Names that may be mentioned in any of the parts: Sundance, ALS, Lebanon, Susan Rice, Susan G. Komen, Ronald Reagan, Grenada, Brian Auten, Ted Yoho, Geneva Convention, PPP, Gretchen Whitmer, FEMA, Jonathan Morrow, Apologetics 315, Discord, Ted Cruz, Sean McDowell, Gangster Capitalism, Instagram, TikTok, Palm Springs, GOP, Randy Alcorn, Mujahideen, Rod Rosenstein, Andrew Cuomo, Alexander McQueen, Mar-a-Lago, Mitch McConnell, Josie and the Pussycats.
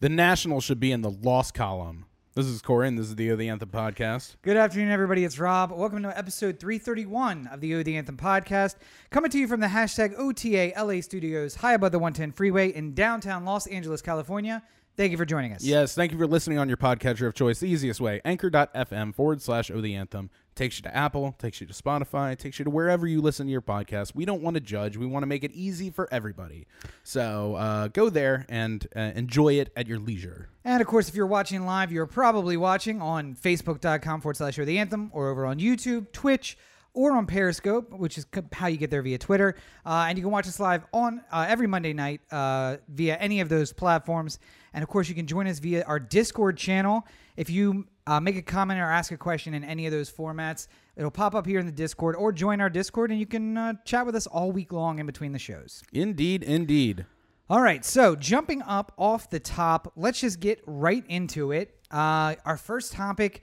The National should be in the loss column. This is Corin. This is the O The Anthem podcast. Good afternoon, everybody. It's Rob. Welcome to episode 331 of the O The Anthem podcast. Coming to you from the hashtag OTALA studios, high above the 110 freeway in downtown Los Angeles, California. Thank you for joining us. Yes, thank you for listening on your podcatcher of choice. The easiest way, anchor.fm/OTheAnthem. Takes you to Apple, takes you to Spotify, takes you to wherever you listen to your podcast. We don't want to judge. We want to make it easy for everybody. So go there and enjoy it at your leisure. And, of course, if you're watching live, you're probably watching on Facebook.com/OTheAnthem or over on YouTube, Twitch, or on Periscope, which is how you get there via Twitter. And you can watch us live on every Monday night via any of those platforms. And, of course, you can join us via our Discord channel. If you make a comment or ask a question in any of those formats, it'll pop up here in the Discord, or join our Discord, and you can chat with us all week long in between the shows. Indeed, indeed. All right, so jumping up off the top, let's just get right into it. Our first topic,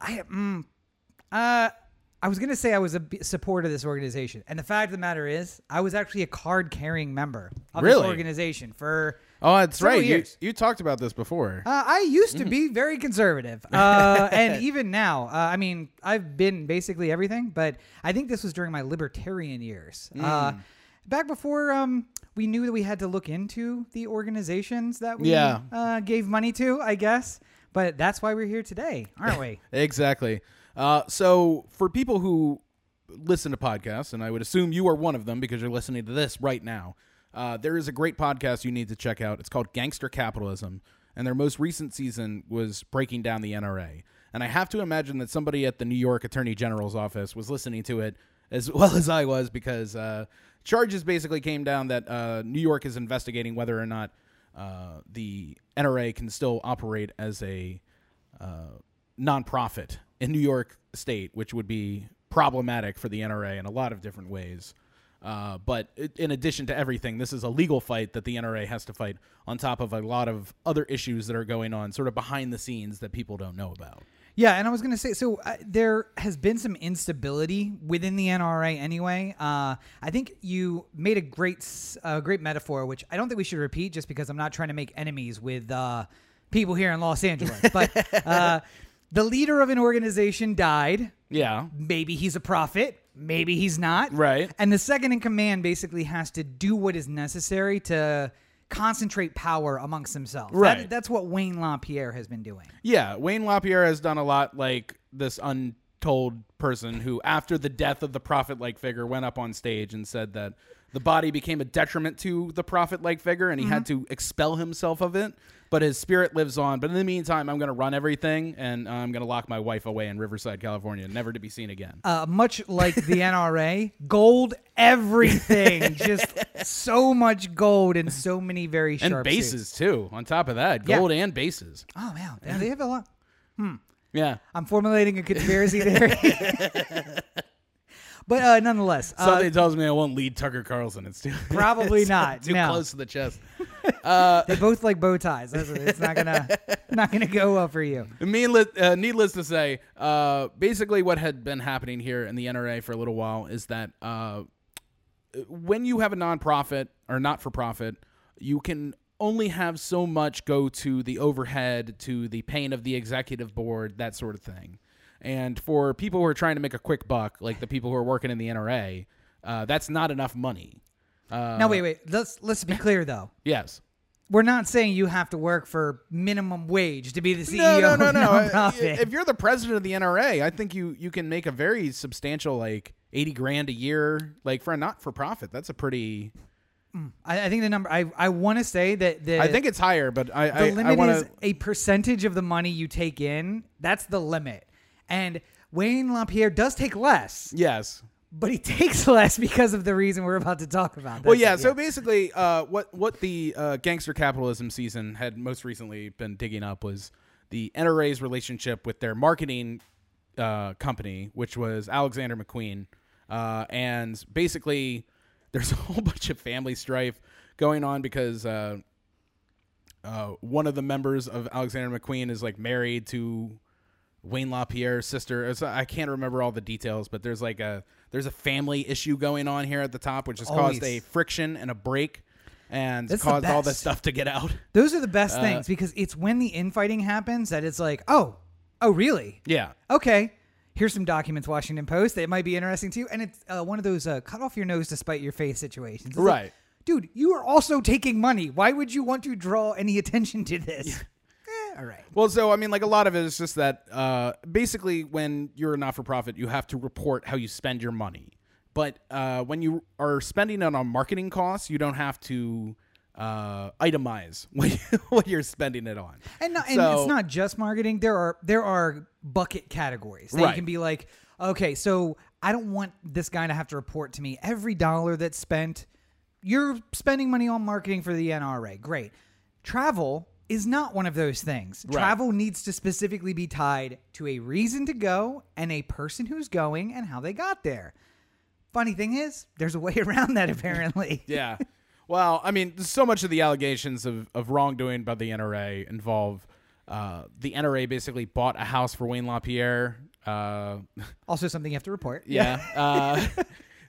I was going to say I was a supporter of this organization. And the fact of the matter is, I was actually a card-carrying member of this organization for years. You talked about this before. I used to be very conservative. And even now, I mean, I've been basically everything. But I think this was during my libertarian years. Back before we knew that we had to look into the organizations that we gave money to, I guess. But that's why we're here today, aren't we? Exactly. So for people who listen to podcasts, and I would assume you are one of them because you're listening to this right now, there is a great podcast you need to check out. It's called Gangster Capitalism, and their most recent season was breaking down the NRA. And I have to imagine that somebody at the New York Attorney General's office was listening to it as well as I was, because charges basically came down that New York is investigating whether or not the NRA can still operate as a nonprofit in New York State, which would be problematic for the NRA in a lot of different ways. But in addition to everything, this is a legal fight that the NRA has to fight on top of a lot of other issues that are going on sort of behind the scenes that people don't know about. Yeah, and I was going to say, so there has been some instability within the NRA anyway. I think you made a great metaphor, which I don't think we should repeat just because I'm not trying to make enemies with people here in Los Angeles. But the leader of an organization died. Yeah. Maybe he's a prophet. Maybe he's not. Right. And the second in command basically has to do what is necessary to concentrate power amongst themselves. Right. That's what Wayne LaPierre has been doing. Yeah. Wayne LaPierre has done a lot like this untold person who, after the death of the prophet-like figure, went up on stage and said that the body became a detriment to the prophet-like figure, and he had to expel himself of it, but his spirit lives on. But in the meantime, I'm going to run everything, and I'm going to lock my wife away in Riverside, California, never to be seen again. Much like the NRA, gold everything. Just so much gold and so many very sharp and bases, suits. Too, on top of that. Gold and bases. Oh, wow. They have a lot. Yeah. I'm formulating a conspiracy theory. But nonetheless, something tells me I won't lead Tucker Carlson. It's too probably it's not too close to the chest. They both like bow ties. It's not gonna go well for you. Needless to say, basically what had been happening here in the NRA for a little while is that when you have a nonprofit or not for profit, you can only have so much go to the overhead, to the pain of the executive board, that sort of thing. And for people who are trying to make a quick buck, like the people who are working in the NRA, that's not enough money. Now, wait. Let's be clear, though. Yes. We're not saying you have to work for minimum wage to be the CEO of a nonprofit. If you're the president of the NRA, I think you can make a very substantial, like, $80,000 a year. Like, for a not-for-profit, that's a pretty... I think the number, I want to say that I think it's higher, but the limit is a percentage of the money you take in. That's the limit. And Wayne LaPierre does take less. Yes. But he takes less because of the reason we're about to talk about. That's so basically what the Gangster Capitalism season had most recently been digging up was the NRA's relationship with their marketing company, which was Alexander McQueen. And basically there's a whole bunch of family strife going on because one of the members of Alexander McQueen is like married to Wayne LaPierre's sister. I can't remember all the details, but there's like there's a family issue going on here at the top, which has caused a friction and a break. and caused all this stuff to get out. Those are the best things, because it's when the infighting happens that it's like, oh, really? Yeah. Okay. Here's some documents, Washington Post, that might be interesting to you. And it's one of those cut off your nose to spite your face situations. It's right. Like, dude, you are also taking money. Why would you want to draw any attention to this? Yeah. All right. Well, so, I mean, like, a lot of it is just that basically when you're a not-for-profit, you have to report how you spend your money. But when you are spending it on marketing costs, you don't have to itemize what you're spending it on. And it's not just marketing. There are bucket categories that you can be like, okay, so I don't want this guy to have to report to me every dollar that's spent. You're spending money on marketing for the NRA. Great. Travel is not one of those things. Right. Travel needs to specifically be tied to a reason to go and a person who's going and how they got there. Funny thing is, there's a way around that, apparently. Yeah. Well, I mean, so much of the allegations of wrongdoing by the NRA involve the NRA basically bought a house for Wayne LaPierre. Also something you have to report. Yeah.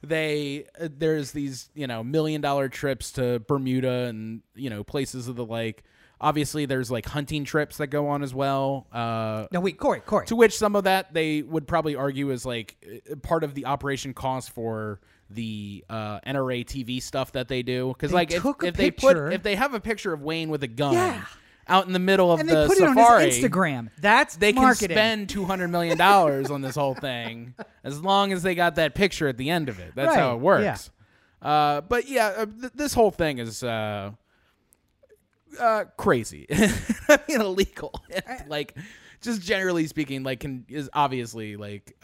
There's these, $1 million trips to Bermuda and, places of the like. Obviously, there's like hunting trips that go on as well. No, wait, Corey. To which some of that they would probably argue is like part of the operation cost for the NRA TV stuff that they do. Because like if they have a picture of Wayne with a gun out in the middle of the safari, and they put it on his Instagram, they marketing. Can spend $200 million on this whole thing as long as they got that picture at the end of it. That's how it works. Yeah. But yeah, this whole thing is. Crazy. I mean, illegal. Like, just generally speaking, like, is obviously like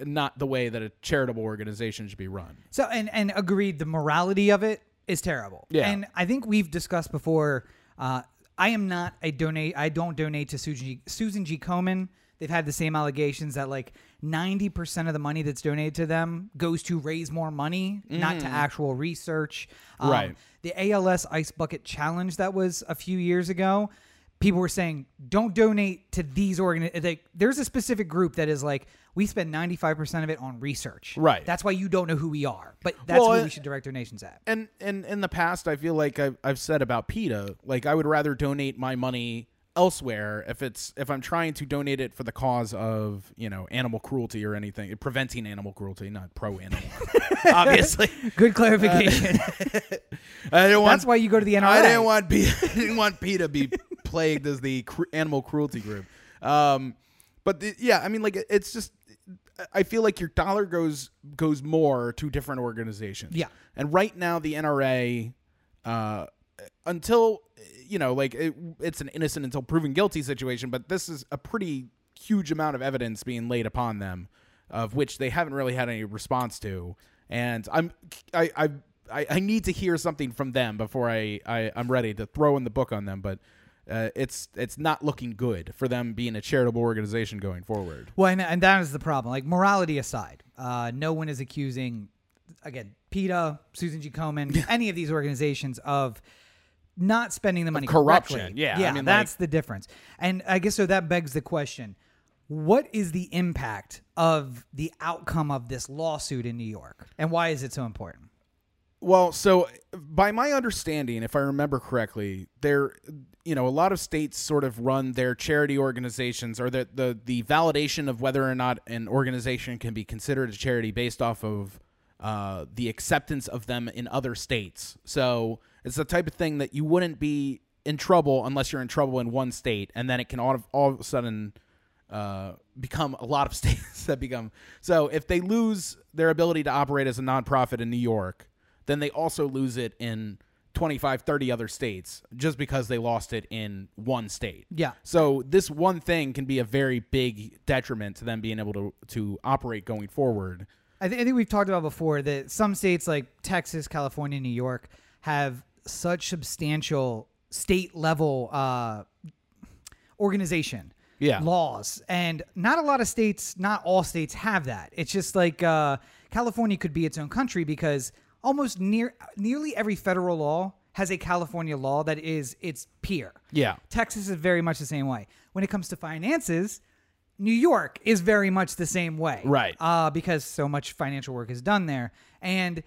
not the way that a charitable organization should be run. So, and agreed, the morality of it is terrible. Yeah. And I think we've discussed before. I am not a donate. I don't donate to Susan G. Komen. They've had the same allegations that like 90% of the money that's donated to them goes to raise more money, not to actual research. Right. The ALS Ice Bucket Challenge that was a few years ago, people were saying, don't donate to these organizations. There's a specific group that is like, we spend 95% of it on research. Right. That's why you don't know who we are. But that's where we should direct donations at. And in the past, I feel like I've said about PETA, like I would rather donate my money elsewhere if I'm trying to donate it for the cause of animal cruelty or anything, preventing animal cruelty, not pro animal. Obviously, good clarification. That's why you go to the NRA. I didn't want PETA to be plagued as the animal cruelty group. I mean, like it's just I feel like your dollar goes more to different organizations. Yeah, and right now the NRA. Until like it's an innocent until proven guilty situation, but this is a pretty huge amount of evidence being laid upon them, of which they haven't really had any response to. And I need to hear something from them before I'm ready to throw in the book on them. But it's not looking good for them being a charitable organization going forward. Well, and that is the problem. Like morality aside, no one is accusing again PETA, Susan G. Komen, any of these organizations of not spending the money corruption correctly. Yeah, I mean, that's the difference. And I guess so that begs the question, what is the impact of the outcome of this lawsuit in New York, and why is it so important? Well, so by my understanding, if I remember correctly, there a lot of states sort of run their charity organizations or the validation of whether or not an organization can be considered a charity based off of the acceptance of them in other states. So it's the type of thing that you wouldn't be in trouble unless you're in trouble in one state, and then it can all of a sudden become a lot of states that become. So if they lose their ability to operate as a nonprofit in New York, then they also lose it in 25, 30 other states just because they lost it in one state. Yeah. So this one thing can be a very big detriment to them being able to operate going forward. I think we've talked about before that some states like Texas, California, New York have such substantial state-level organization laws. And not a lot of states, not all states have that. It's just like California could be its own country because almost nearly every federal law has a California law that is its peer. Yeah. Texas is very much the same way. When it comes to finances, New York is very much the same way. Right. Because so much financial work is done there. And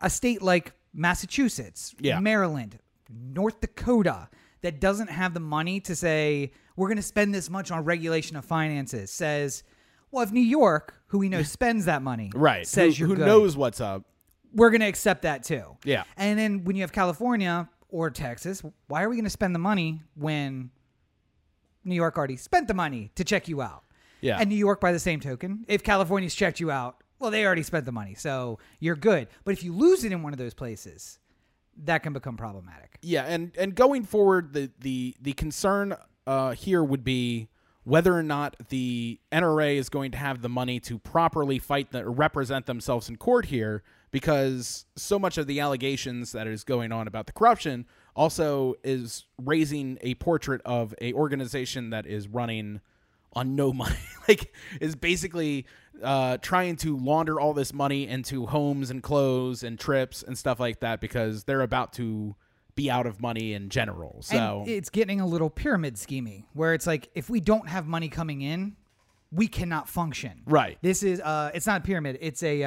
a state like Massachusetts, Maryland, North Dakota that doesn't have the money to say, we're going to spend this much on regulation of finances, says, well, if New York, who we know spends that money, says who knows what's up, we're going to accept that too. Yeah. And then when you have California or Texas, why are we going to spend the money when New York already spent the money to check you out? Yeah. And New York, by the same token, if California's checked you out, well, they already spent the money, so you're good. But if you lose it in one of those places, that can become problematic. Yeah, and going forward, the concern here would be whether or not the NRA is going to have the money to properly fight or represent themselves in court here, because so much of the allegations that is going on about the corruption also is raising a portrait of an organization that is running on no money, like is basically trying to launder all this money into homes and clothes and trips and stuff like that, because they're about to be out of money in general. So and it's getting a little pyramid schemey, where it's like, if we don't have money coming in, we cannot function. Right. This is it's not a pyramid. It's a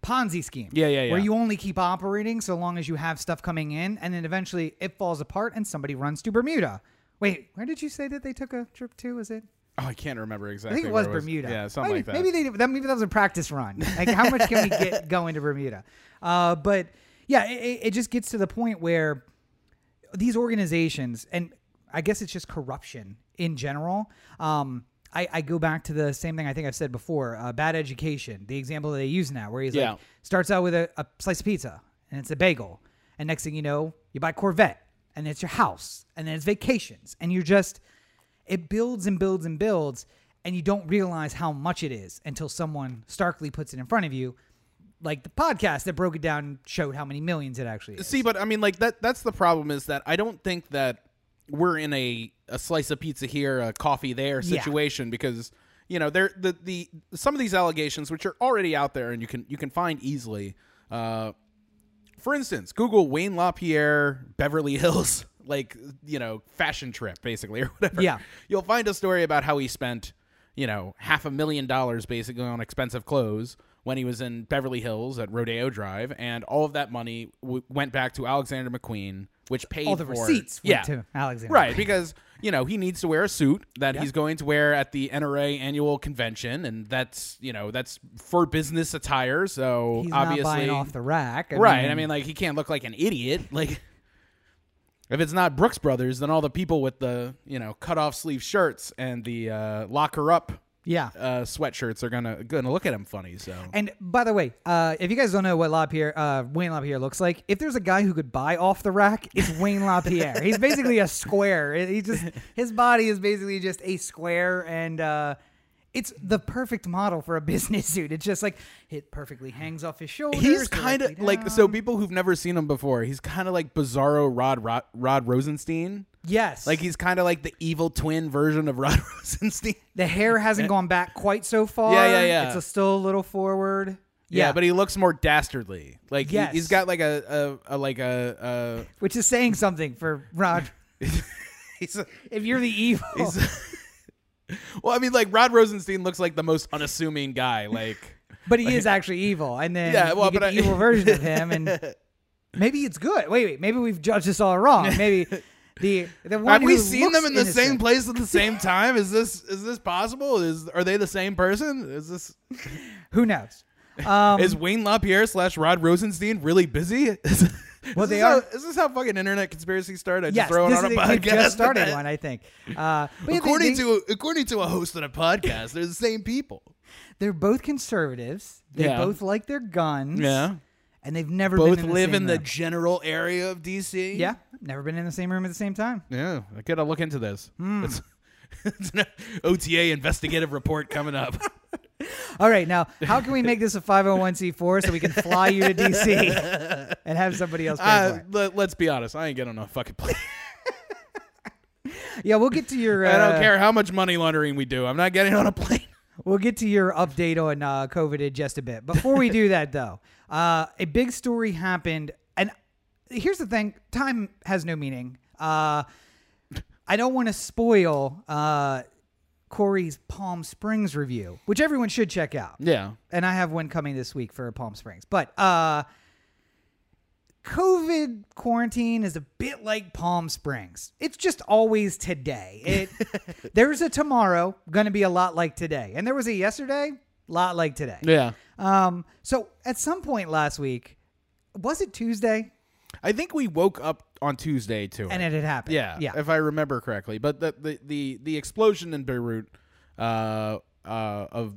Ponzi scheme. Yeah. Where you only keep operating so long as you have stuff coming in, and then eventually it falls apart and somebody runs to Bermuda. Wait, where did you say that they took a trip to? Was it? Oh, I can't remember exactly. I think it was Bermuda. Yeah, something like that. Maybe that was a practice run. Like, how much can we get going to Bermuda? But yeah, it just gets to the point where these organizations, and I guess it's just corruption in general. I go back to the same thing I think I've said before, bad education, the example that they use now, where he's like, starts out with a slice of pizza, and it's a bagel. And next thing you know, you buy Corvette, and it's your house, and then it's vacations, and you're just... It builds and builds and builds, and you don't realize how much it is until someone starkly puts it in front of you, like the podcast that broke it down and showed how many millions it actually is. See, but I mean, like that's the problem, is that I don't think that we're in a slice of pizza here, a coffee there situation, because, you know, there the some of these allegations, which are already out there and you can find easily. For instance, Google Wayne LaPierre, Beverly Hills. Like, you know, fashion trip, basically, or whatever. Yeah. You'll find a story about how he spent, you know, $500,000 basically on expensive clothes when he was in Beverly Hills at Rodeo Drive. And all of that money went back to Alexander McQueen, which paid for... All the receipts went to Alexander. Right, because, you know, he needs to wear a suit that he's going to wear at the NRA annual convention. And that's, you know, that's for business attire. So he's obviously... not buying off the rack. I mean, like, he can't look like an idiot. Like... If it's not Brooks Brothers, then all the people with the, you know, cut off sleeve shirts and the locker up sweatshirts are gonna look at him funny. So, and by the way, if you guys don't know what Wayne LaPierre looks like, if there's a guy who could buy off the rack, it's Wayne LaPierre. He's basically a square. His body is basically just a square, and it's the perfect model for a business suit. It's just like it perfectly hangs off his shoulders. He's kind of like, so people who've never seen him before, he's kind of like bizarro Rod Rosenstein. Yes. Like he's kind of like the evil twin version of Rod Rosenstein. The hair hasn't gone back quite so far. Yeah. It's still a little forward. Yeah, but he looks more dastardly. Like he's got like a which is saying something for Rod. If you're the evil. Well, I mean, like Rod Rosenstein looks like the most unassuming guy, like, but he is actually evil, and then you get the evil version of him, and maybe it's good. Wait, maybe we've judged this all wrong. Maybe the one have we seen them in the same place at the same time? Is this possible? Are they the same person? Is this who knows? Is Wayne LaPierre / Rod Rosenstein really busy? Well, is this how fucking internet conspiracy started? Yes, throwing on a podcast. Just started one, I think. According to a host on a podcast, they're the same people. They're both conservatives. They both like their guns. Yeah, and they've never both been in the live same in room. The general area of DC. Yeah, never been in the same room at the same time. Yeah, I gotta look into this. It's an OTA investigative report coming up. All right, now, how can we make this a 501c4 so we can fly you to D.C. and have somebody else pay for it? Let's be honest. I ain't getting on a fucking plane. Yeah, we'll get to your... I don't care how much money laundering we do. I'm not getting on a plane. We'll get to your update on COVID in just a bit. Before we do that, though, a big story happened. And here's the thing. Time has no meaning. I don't want to spoil... Corey's Palm Springs review, which everyone should check out. Yeah. And I have one coming this week for Palm Springs. But COVID quarantine is a bit like Palm Springs. It's just always today. There's a tomorrow going to be a lot like today. And there was a yesterday, a lot like today. Yeah. So at some point last week, was it Tuesday? I think we woke up on Tuesday to it. And it had happened. Yeah. If I remember correctly. But the explosion in Beirut of...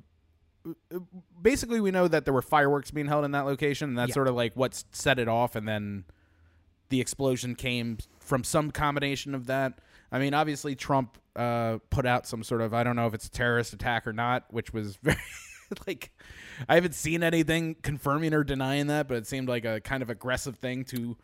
Basically, we know that there were fireworks being held in that location, and that's sort of like what set it off, and then the explosion came from some combination of that. I mean, obviously, Trump put out some sort of, I don't know if it's a terrorist attack or not, which was very, like, I haven't seen anything confirming or denying that, but it seemed like a kind of aggressive thing to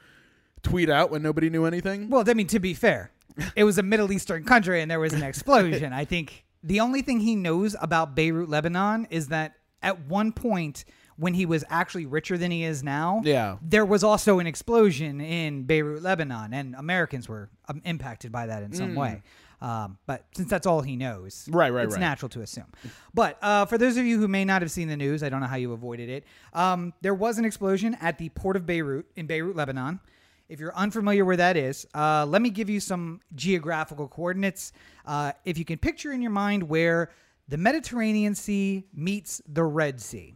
tweet out when nobody knew anything. Well, I mean, to be fair, it was a Middle Eastern country, and there was an explosion, I think. The only thing he knows about Beirut, Lebanon, is that at one point when he was actually richer than he is now, there was also an explosion in Beirut, Lebanon, and Americans were impacted by that in some way. But since that's all he knows, it's natural to assume. But for those of you who may not have seen the news, I don't know how you avoided it, there was an explosion at the port of Beirut in Beirut, Lebanon. If you're unfamiliar where that is, let me give you some geographical coordinates. If you can picture in your mind where the Mediterranean Sea meets the Red Sea.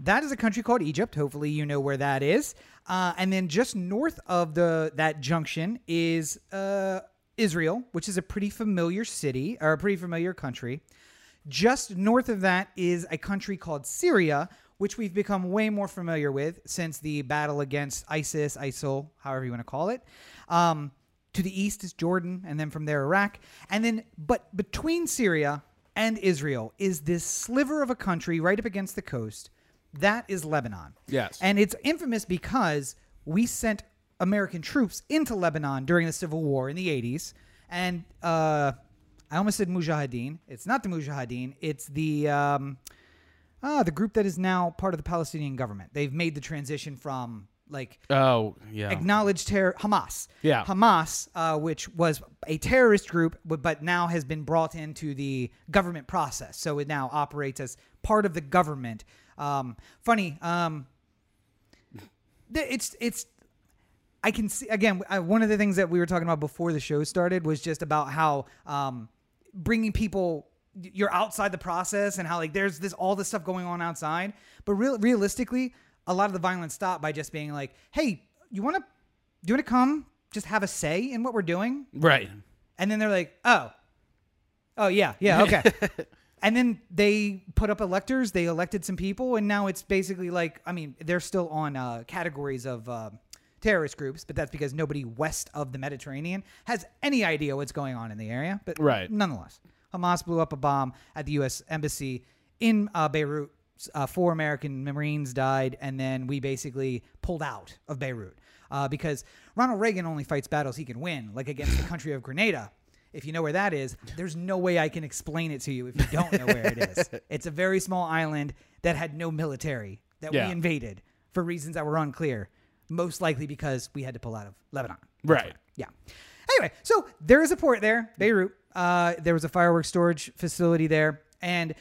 That is a country called Egypt. Hopefully you know where that is. And then just north of that junction is Israel, which is a pretty familiar city or a pretty familiar country. Just north of that is a country called Syria, which we've become way more familiar with since the battle against ISIS, ISIL, however you want to call it. To the east is Jordan, and then from there, Iraq. And then, but between Syria and Israel is this sliver of a country right up against the coast. That is Lebanon. Yes. And it's infamous because we sent American troops into Lebanon during the Civil War in the 80s. And I almost said Mujahideen. It's not the Mujahideen. It's the group that is now part of the Palestinian government. They've made the transition from acknowledged terror, Hamas. Yeah. Hamas, which was a terrorist group, but now has been brought into the government process. So it now operates as part of the government. Funny. It's I can see again. One of the things that we were talking about before the show started was just about how bringing people. You're outside the process and how like there's this all this stuff going on outside. But realistically, a lot of the violence stopped by just being like, hey, do you want to come just have a say in what we're doing? Right. And then they're like, oh, yeah, okay. And then they put up electors. They elected some people. And now it's basically like, I mean, they're still on categories of terrorist groups, but that's because nobody west of the Mediterranean has any idea what's going on in the area. But nonetheless. Hamas blew up a bomb at the U.S. Embassy in Beirut. 4 American Marines died, and then we basically pulled out of Beirut because Ronald Reagan only fights battles he can win, like against the country of Grenada. If you know where that is, there's no way I can explain it to you if you don't know where it is. It's a very small island that had no military that we invaded for reasons that were unclear, most likely because we had to pull out of Lebanon. Right. Yeah. Anyway, so there is a port there, Beirut. There was a fireworks storage facility there. And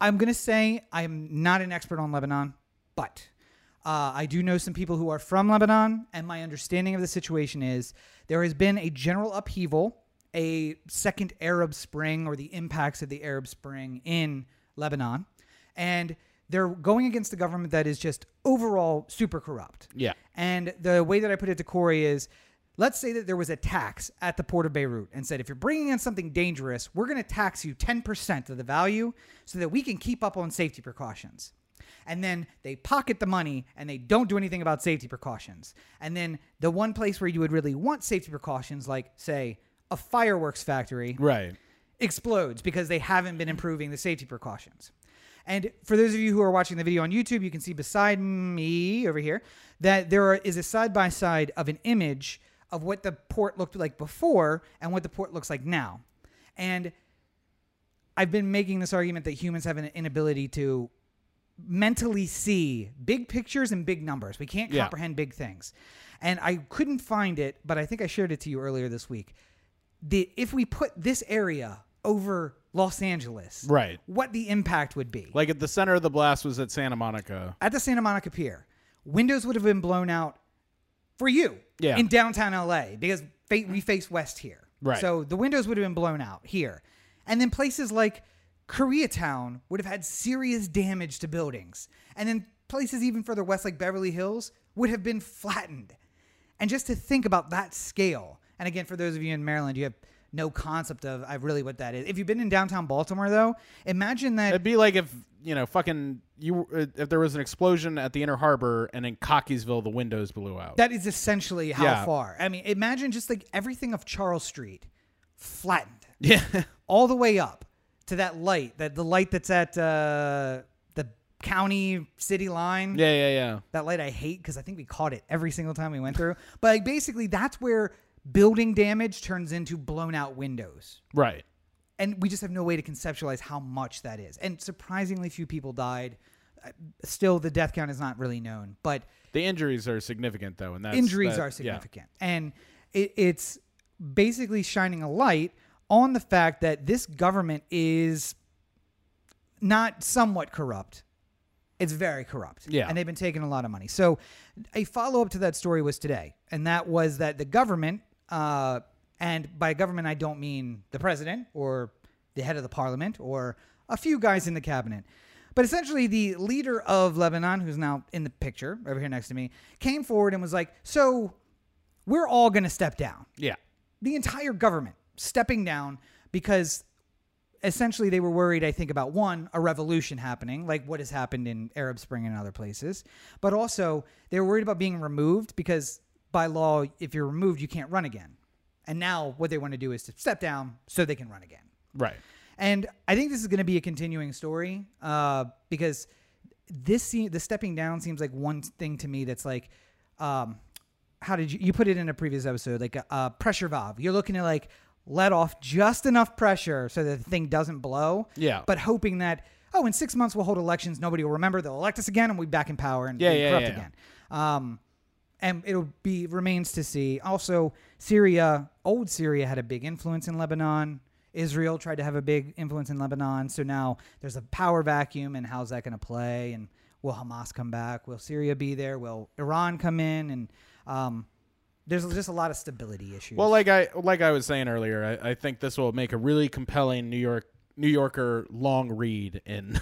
I'm going to say I'm not an expert on Lebanon, but I do know some people who are from Lebanon. And my understanding of the situation is there has been a general upheaval, a second Arab Spring or the impacts of the Arab Spring in Lebanon. And they're going against the government that is just overall super corrupt. Yeah. And the way that I put it to Corey is, let's say that there was a tax at the port of Beirut and said, if you're bringing in something dangerous, we're going to tax you 10% of the value so that we can keep up on safety precautions. And then they pocket the money and they don't do anything about safety precautions. And then the one place where you would really want safety precautions, like, say, a fireworks factory, explodes because they haven't been improving the safety precautions. And for those of you who are watching the video on YouTube, you can see beside me over here that there is a side-by-side of an image of what the port looked like before and what the port looks like now. And I've been making this argument that humans have an inability to mentally see big pictures and big numbers. We can't comprehend big things. And I couldn't find it, but I think I shared it to you earlier this week. If we put this area over Los Angeles, what the impact would be. Like at the center of the blast was at Santa Monica. At the Santa Monica Pier. Windows would have been blown out. for you in downtown LA, because we face west here. Right. So the windows would have been blown out here. And then places like Koreatown would have had serious damage to buildings. And then places even further west like Beverly Hills would have been flattened. And just to think about that scale. And again, for those of you in Maryland, you have no concept of really what that is. If you've been in downtown Baltimore, though, imagine that. It'd be like if, you know, if there was an explosion at the Inner Harbor and in Cockeysville, the windows blew out. That is essentially how far. I mean, imagine just like everything of Charles Street flattened. Yeah. All the way up to that light, the light that's at the county city line. Yeah, yeah, yeah. That light I hate because I think we caught it every single time we went through. But like, basically, that's where building damage turns into blown out windows. Right. And we just have no way to conceptualize how much that is. And surprisingly few people died. Still, the death count is not really known. But the injuries are significant, though. And injuries are significant. Yeah. And it's basically shining a light on the fact that this government is not somewhat corrupt. It's very corrupt. Yeah. And they've been taking a lot of money. So a follow-up to that story was today. And that was that the government, and by government I don't mean the president or the head of the parliament or a few guys in the cabinet, but essentially the leader of Lebanon, who's now in the picture over here next to me, came forward and was like, so we're all going to step down. Yeah. The entire government stepping down because essentially they were worried, I think, about one, a revolution happening, like what has happened in Arab Spring and other places. But also they were worried about being removed because by law, if you're removed, you can't run again. And now what they want to do is to step down so they can run again. Right. And I think this is going to be a continuing story because the stepping down seems like one thing to me that's like, how did you put it in a previous episode, like a pressure valve. You're looking at like, let off just enough pressure so that the thing doesn't blow. Yeah. But hoping that, oh, in 6 months we'll hold elections. Nobody will remember. They'll elect us again and we'll be back in power and corrupt again. And it'll be, remains to see. Also, Syria, old Syria had a big influence in Lebanon. Israel tried to have a big influence in Lebanon. So now there's a power vacuum, and how's that going to play? And will Hamas come back? Will Syria be there? Will Iran come in? And, there's just a lot of stability issues. Well, like I was saying earlier, I think this will make a really compelling New Yorker long read in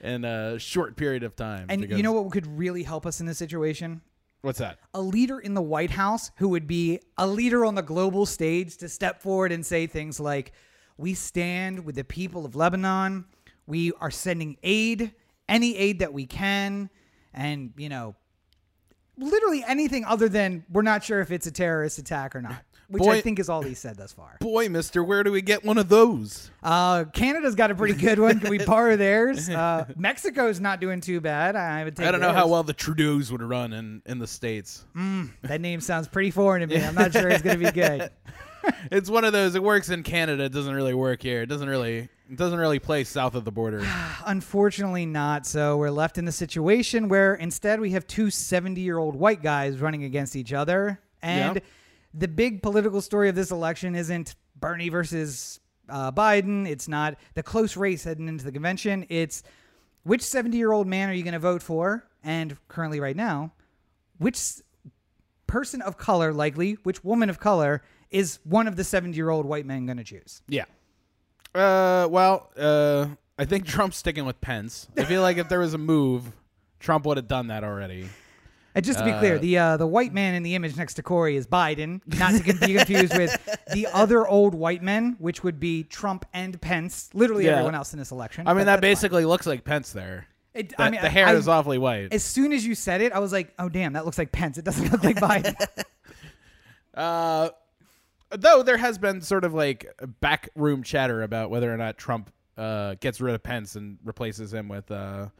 in a short period of time. And you know what could really help us in this situation? What's that? A leader in the White House who would be a leader on the global stage to step forward and say things like, "We stand with the people of Lebanon. We are sending aid, any aid that we can," and you know. Literally anything other than we're not sure if it's a terrorist attack or not, which I think is all he said thus far. Boy, mister, where do we get one of those? Canada's got a pretty good one. Can we borrow theirs? Mexico's not doing too bad. I don't know how well the Trudeaus would run in the States. That name sounds pretty foreign to me. I'm not sure it's going to be good. It's one of those. It works in Canada. It doesn't really work here. It doesn't really play south of the border. Unfortunately not. So we're left in the situation where instead we have two 70-year-old white guys running against each other. And the big political story of this election isn't Bernie versus Biden. It's not the close race heading into the convention. It's which 70-year-old man are you going to vote for? And currently right now, which person of color, likely, which woman of color is one of the 70-year-old white men going to choose? Yeah. I think Trump's sticking with Pence. I feel like if there was a move, Trump would have done that already. And just to be clear, the white man in the image next to Corey is Biden, not to be confused with the other old white men, which would be Trump and Pence, literally everyone else in this election. I mean, that basically looks like Pence there. The hair is awfully white. As soon as you said it, I was like, oh, damn, that looks like Pence. It doesn't look like Biden. Though there has been sort of like backroom chatter about whether or not Trump gets rid of Pence and replaces him with, I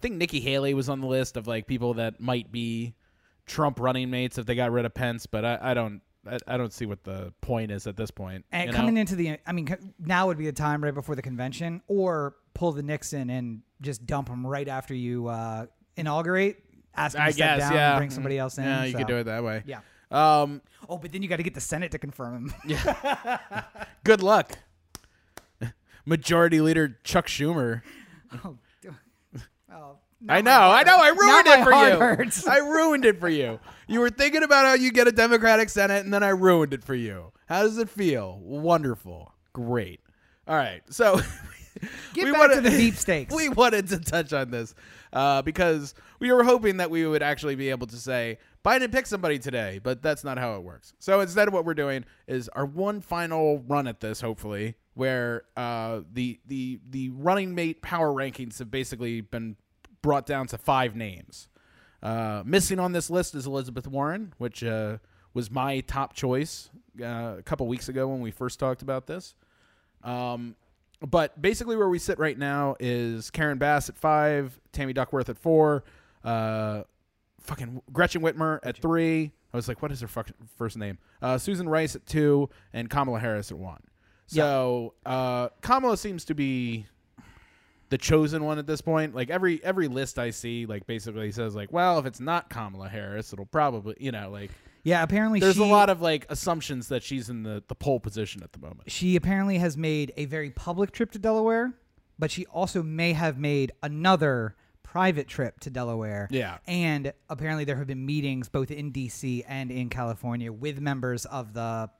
think Nikki Haley was on the list of like people that might be Trump running mates if they got rid of Pence. But I don't see what the point is at this point. And now would be the time right before the convention, or pull the Nixon and just dump him right after you inaugurate. Ask him to step down and bring somebody else in. Yeah, you could do it that way. Yeah. But then you got to get the Senate to confirm him. Yeah. Good luck. Majority Leader Chuck Schumer. Oh, I know. I ruined it for you. Hurts. I ruined it for you. You were thinking about how you get a Democratic Senate, and then I ruined it for you. How does it feel? Wonderful. Great. All right. So Get back to the deep stakes. We wanted to touch on this because we were hoping that we would actually be able to say, Biden picked somebody today, but that's not how it works. So instead, what we're doing is our one final run at this, hopefully, where the running mate power rankings have basically been brought down to 5 names. Missing on this list is Elizabeth Warren, which was my top choice a couple weeks ago when we first talked about this. But basically where we sit right now is Karen Bass at 5, Tammy Duckworth at 4, fucking Gretchen Whitmer at 3. I was like, what is her first name? Susan Rice at 2 and Kamala Harris at 1. So Kamala seems to be the chosen one at this point. Like every list I see, like basically says like, well, if it's not Kamala Harris, it'll probably, you know, like. Yeah, apparently there's a lot of like assumptions that she's in the pole position at the moment. She apparently has made a very public trip to Delaware, but she also may have made another private trip to Delaware. Yeah. And apparently there have been meetings both in D.C. and in California with members of the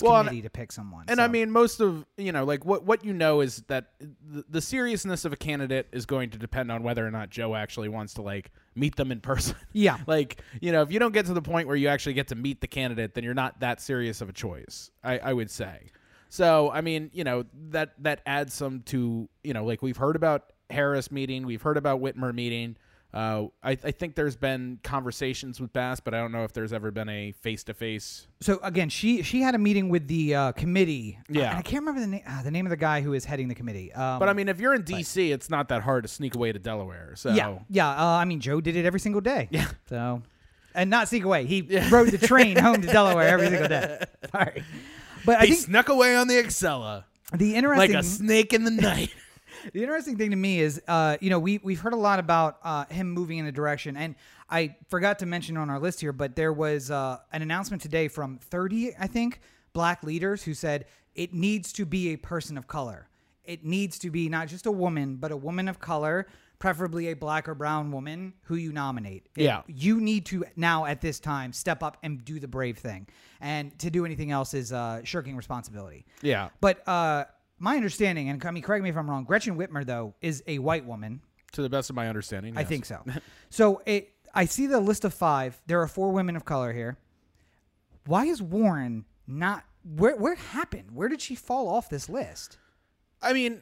committee to pick someone. And so. I mean, most of, you know, like what you know is that the seriousness of a candidate is going to depend on whether or not Joe actually wants to like meet them in person. Yeah. Like, you know, if you don't get to the point where you actually get to meet the candidate, then you're not that serious of a choice, I would say. So, I mean, you know, that adds some to, you know, like we've heard about Harris meeting. We've heard about Whitmer meeting. I think there's been conversations with Bass, but I don't know if there's ever been a face-to-face. So, again, she had a meeting with the committee. Yeah. And I can't remember the name of the guy who is heading the committee. But, I mean, if you're in D.C., it's not that hard to sneak away to Delaware. So Yeah. I mean, Joe did it every single day. Yeah. So, and not sneak away. He rode the train home to Delaware every single day. Sorry. But he snuck away on the Excella. Like a snake in the night. The interesting thing to me is, you know, we've heard a lot about him moving in a direction. And I forgot to mention on our list here, but there was an announcement today from 30, I think, black leaders who said it needs to be a person of color. It needs to be not just a woman, but a woman of color, preferably a black or brown woman who you nominate. Yeah. You need to now at this time step up and do the brave thing. And to do anything else is shirking responsibility. Yeah. But my understanding, and I mean, correct me if I'm wrong, Gretchen Whitmer, though, is a white woman. To the best of my understanding, yes. I think so. So I see the list of 5. There are 4 women of color here. Why is Warren not... Where happened? Where did she fall off this list? I mean,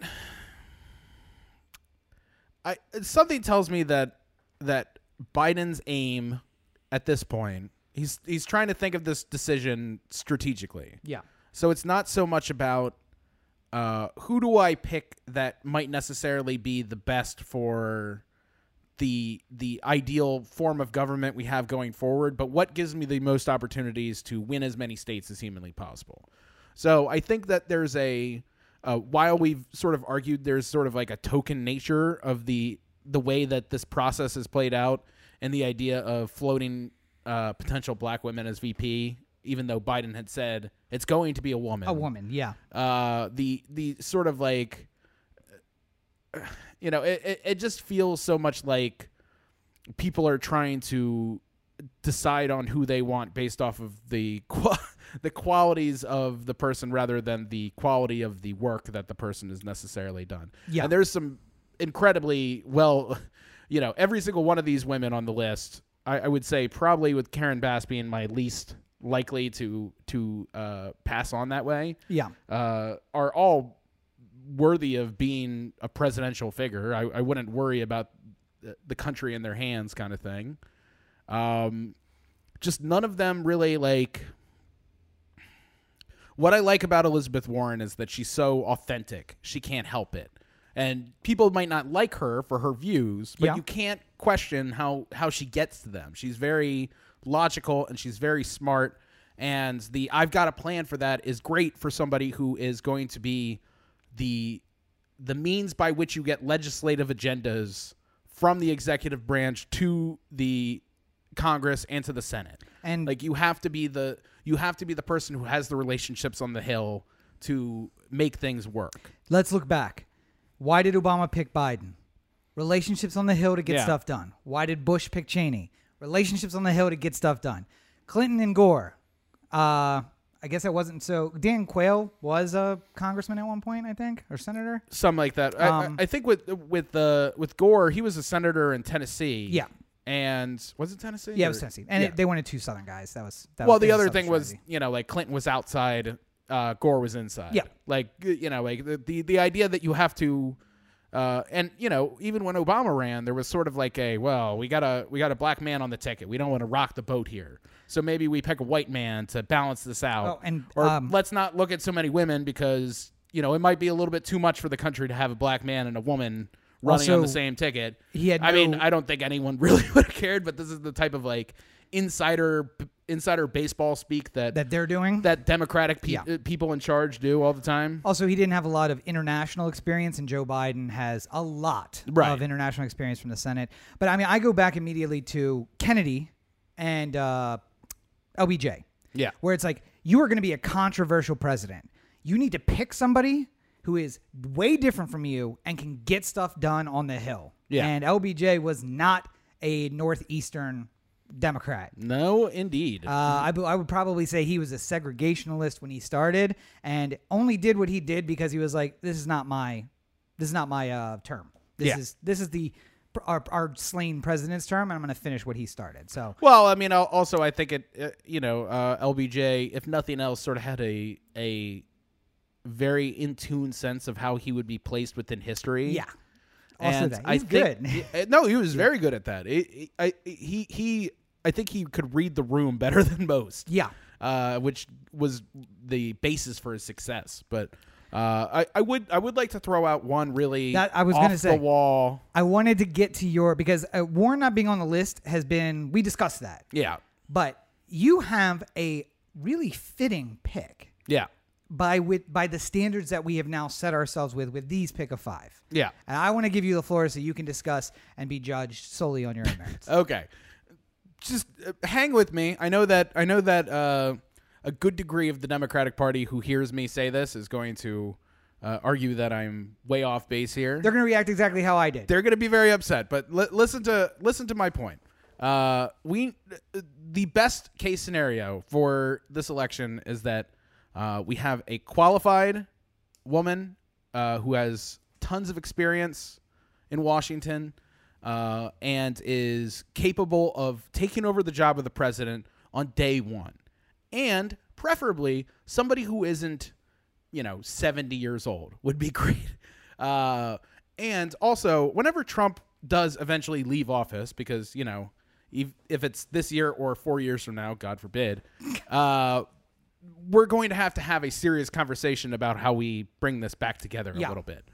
something tells me that Biden's aim at this point, he's trying to think of this decision strategically. Yeah. So it's not so much about... who do I pick that might necessarily be the best for the ideal form of government we have going forward, but what gives me the most opportunities to win as many states as humanly possible? So I think that there's while we've sort of argued there's sort of like a token nature of the way that this process is played out and the idea of floating potential black women as VP, even though Biden had said it's going to be a woman. Yeah. The sort of like, you know, it just feels so much like people are trying to decide on who they want based off of the qualities of the person rather than the quality of the work that the person has necessarily done. Yeah. And there's some incredibly, well, you know, every single one of these women on the list, I would say probably with Karen Bass being my least likely to pass on that way, yeah, are all worthy of being a presidential figure. I wouldn't worry about the country in their hands kind of thing. Just none of them really like... What I like about Elizabeth Warren is that she's so authentic. She can't help it. And people might not like her for her views, but you can't question how she gets to them. She's very... logical, and she's very smart, and the I've got a plan for that is great for somebody who is going to be the means by which you get legislative agendas from the executive branch to the Congress and to the Senate. And like you have to be the person who has the relationships on the Hill to make things work. Let's look back. Why did Obama pick Biden? Relationships on the Hill to get stuff done. Why did Bush pick Cheney? Relationships on the Hill to get stuff done. Clinton and Gore. I guess that wasn't so. Dan Quayle was a congressman at one point, I think, or senator. Something like that. I think with Gore, he was a senator in Tennessee. Yeah. And was it Tennessee? Yeah, it was Tennessee. And they wanted two Southern guys. Well, the other thing was, like Clinton was outside, Gore was inside. Yeah. Like the idea that you have to. And even when Obama ran, there was sort of like we got a black man on the ticket. We don't want to rock the boat here. So maybe we pick a white man to balance this out. Or let's not look at so many women because, it might be a little bit too much for the country to have a black man and a woman running on the same ticket. I don't think anyone really would have cared, but this is the type of insider baseball speak that they're doing, that Democratic people in charge do all the time. Also, he didn't have a lot of international experience, and Joe Biden has a lot of international experience from the Senate. But I go back immediately to Kennedy and LBJ, where it's like, you are going to be a controversial president. You need to pick somebody who is way different from you and can get stuff done on the Hill. Yeah. And LBJ was not a Northeastern Democrat. No, indeed. I would probably say he was a segregationalist when he started, and only did what he did because he was like, "This is not my term. This is our slain president's term, and I'm going to finish what he started." So, I think LBJ, if nothing else, sort of had a very in tune sense of how he would be placed within history. Yeah. Also, that he's good. No, he was very good at that. I think he could read the room better than most. Yeah. Which was the basis for his success. But I would like to throw out one really off the wall. I wanted to get to because Warren not being on the list has been, we discussed that. Yeah. But you have a really fitting pick. Yeah. By the standards that we have now set ourselves with these pick of five. Yeah. And I want to give you the floor so you can discuss and be judged solely on your own merits. Okay. Just hang with me. I know that a good degree of the Democratic Party who hears me say this is going to argue that I'm way off base here. They're going to react exactly how I did. They're going to be very upset, but listen to my point. The best case scenario for this election is that we have a qualified woman who has tons of experience in Washington and is capable of taking over the job of the president on day one. And preferably somebody who isn't, 70 years old would be great. And also, whenever Trump does eventually leave office, because, if it's this year or 4 years from now, God forbid, we're going to have a serious conversation about how we bring this back together a little bit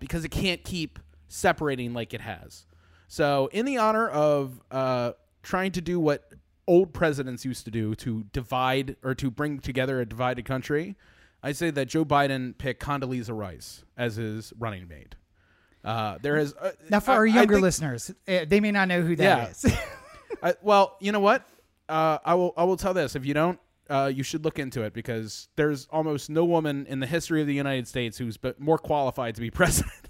because it can't keep separating like it has. So in the honor of trying to do what old presidents used to do to divide or to bring together a divided country, I say that Joe Biden picked Condoleezza Rice as his running mate. Now for our younger listeners, they may not know who that is. Well, you know what? I will tell this. If you don't, you should look into it because there's almost no woman in the history of the United States who's more qualified to be president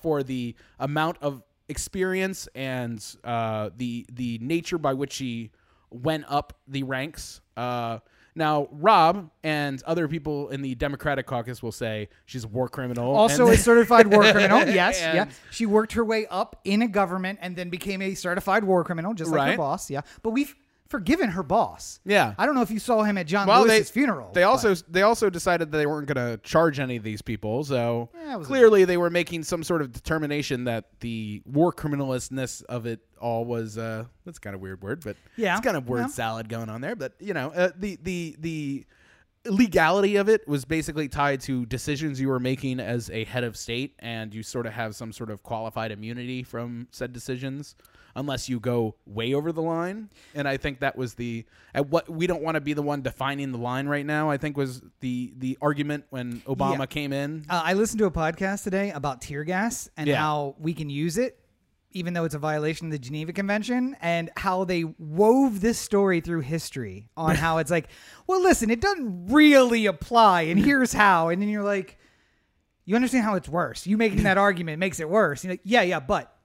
for the amount of experience and the nature by which she went up the ranks. Now, Rob and other people in the Democratic caucus will say she's a war criminal. Also a certified war criminal, yes. Yeah. She worked her way up in a government and then became a certified war criminal, just like her boss. Yeah, but we've forgiven her boss. Yeah. I don't know if you saw him at John Lewis's funeral. They also decided that they weren't going to charge any of these people. So clearly they were making some sort of determination that the war criminalness of it all was that's kind of a weird word, but it's kind of word salad going on there, but the legality of it was basically tied to decisions you were making as a head of state, and you sort of have some sort of qualified immunity from said decisions unless you go way over the line. And I think that was what we don't want to be the one defining the line right now, I think was the argument when Obama came in. I listened to a podcast today about tear gas and how we can use it, even though it's a violation of the Geneva Convention, and how they wove this story through history on how it's like, well, listen, it doesn't really apply, and here's how. And then you're like, You understand how it's worse. You making that argument makes it worse. You're like, yeah, yeah, but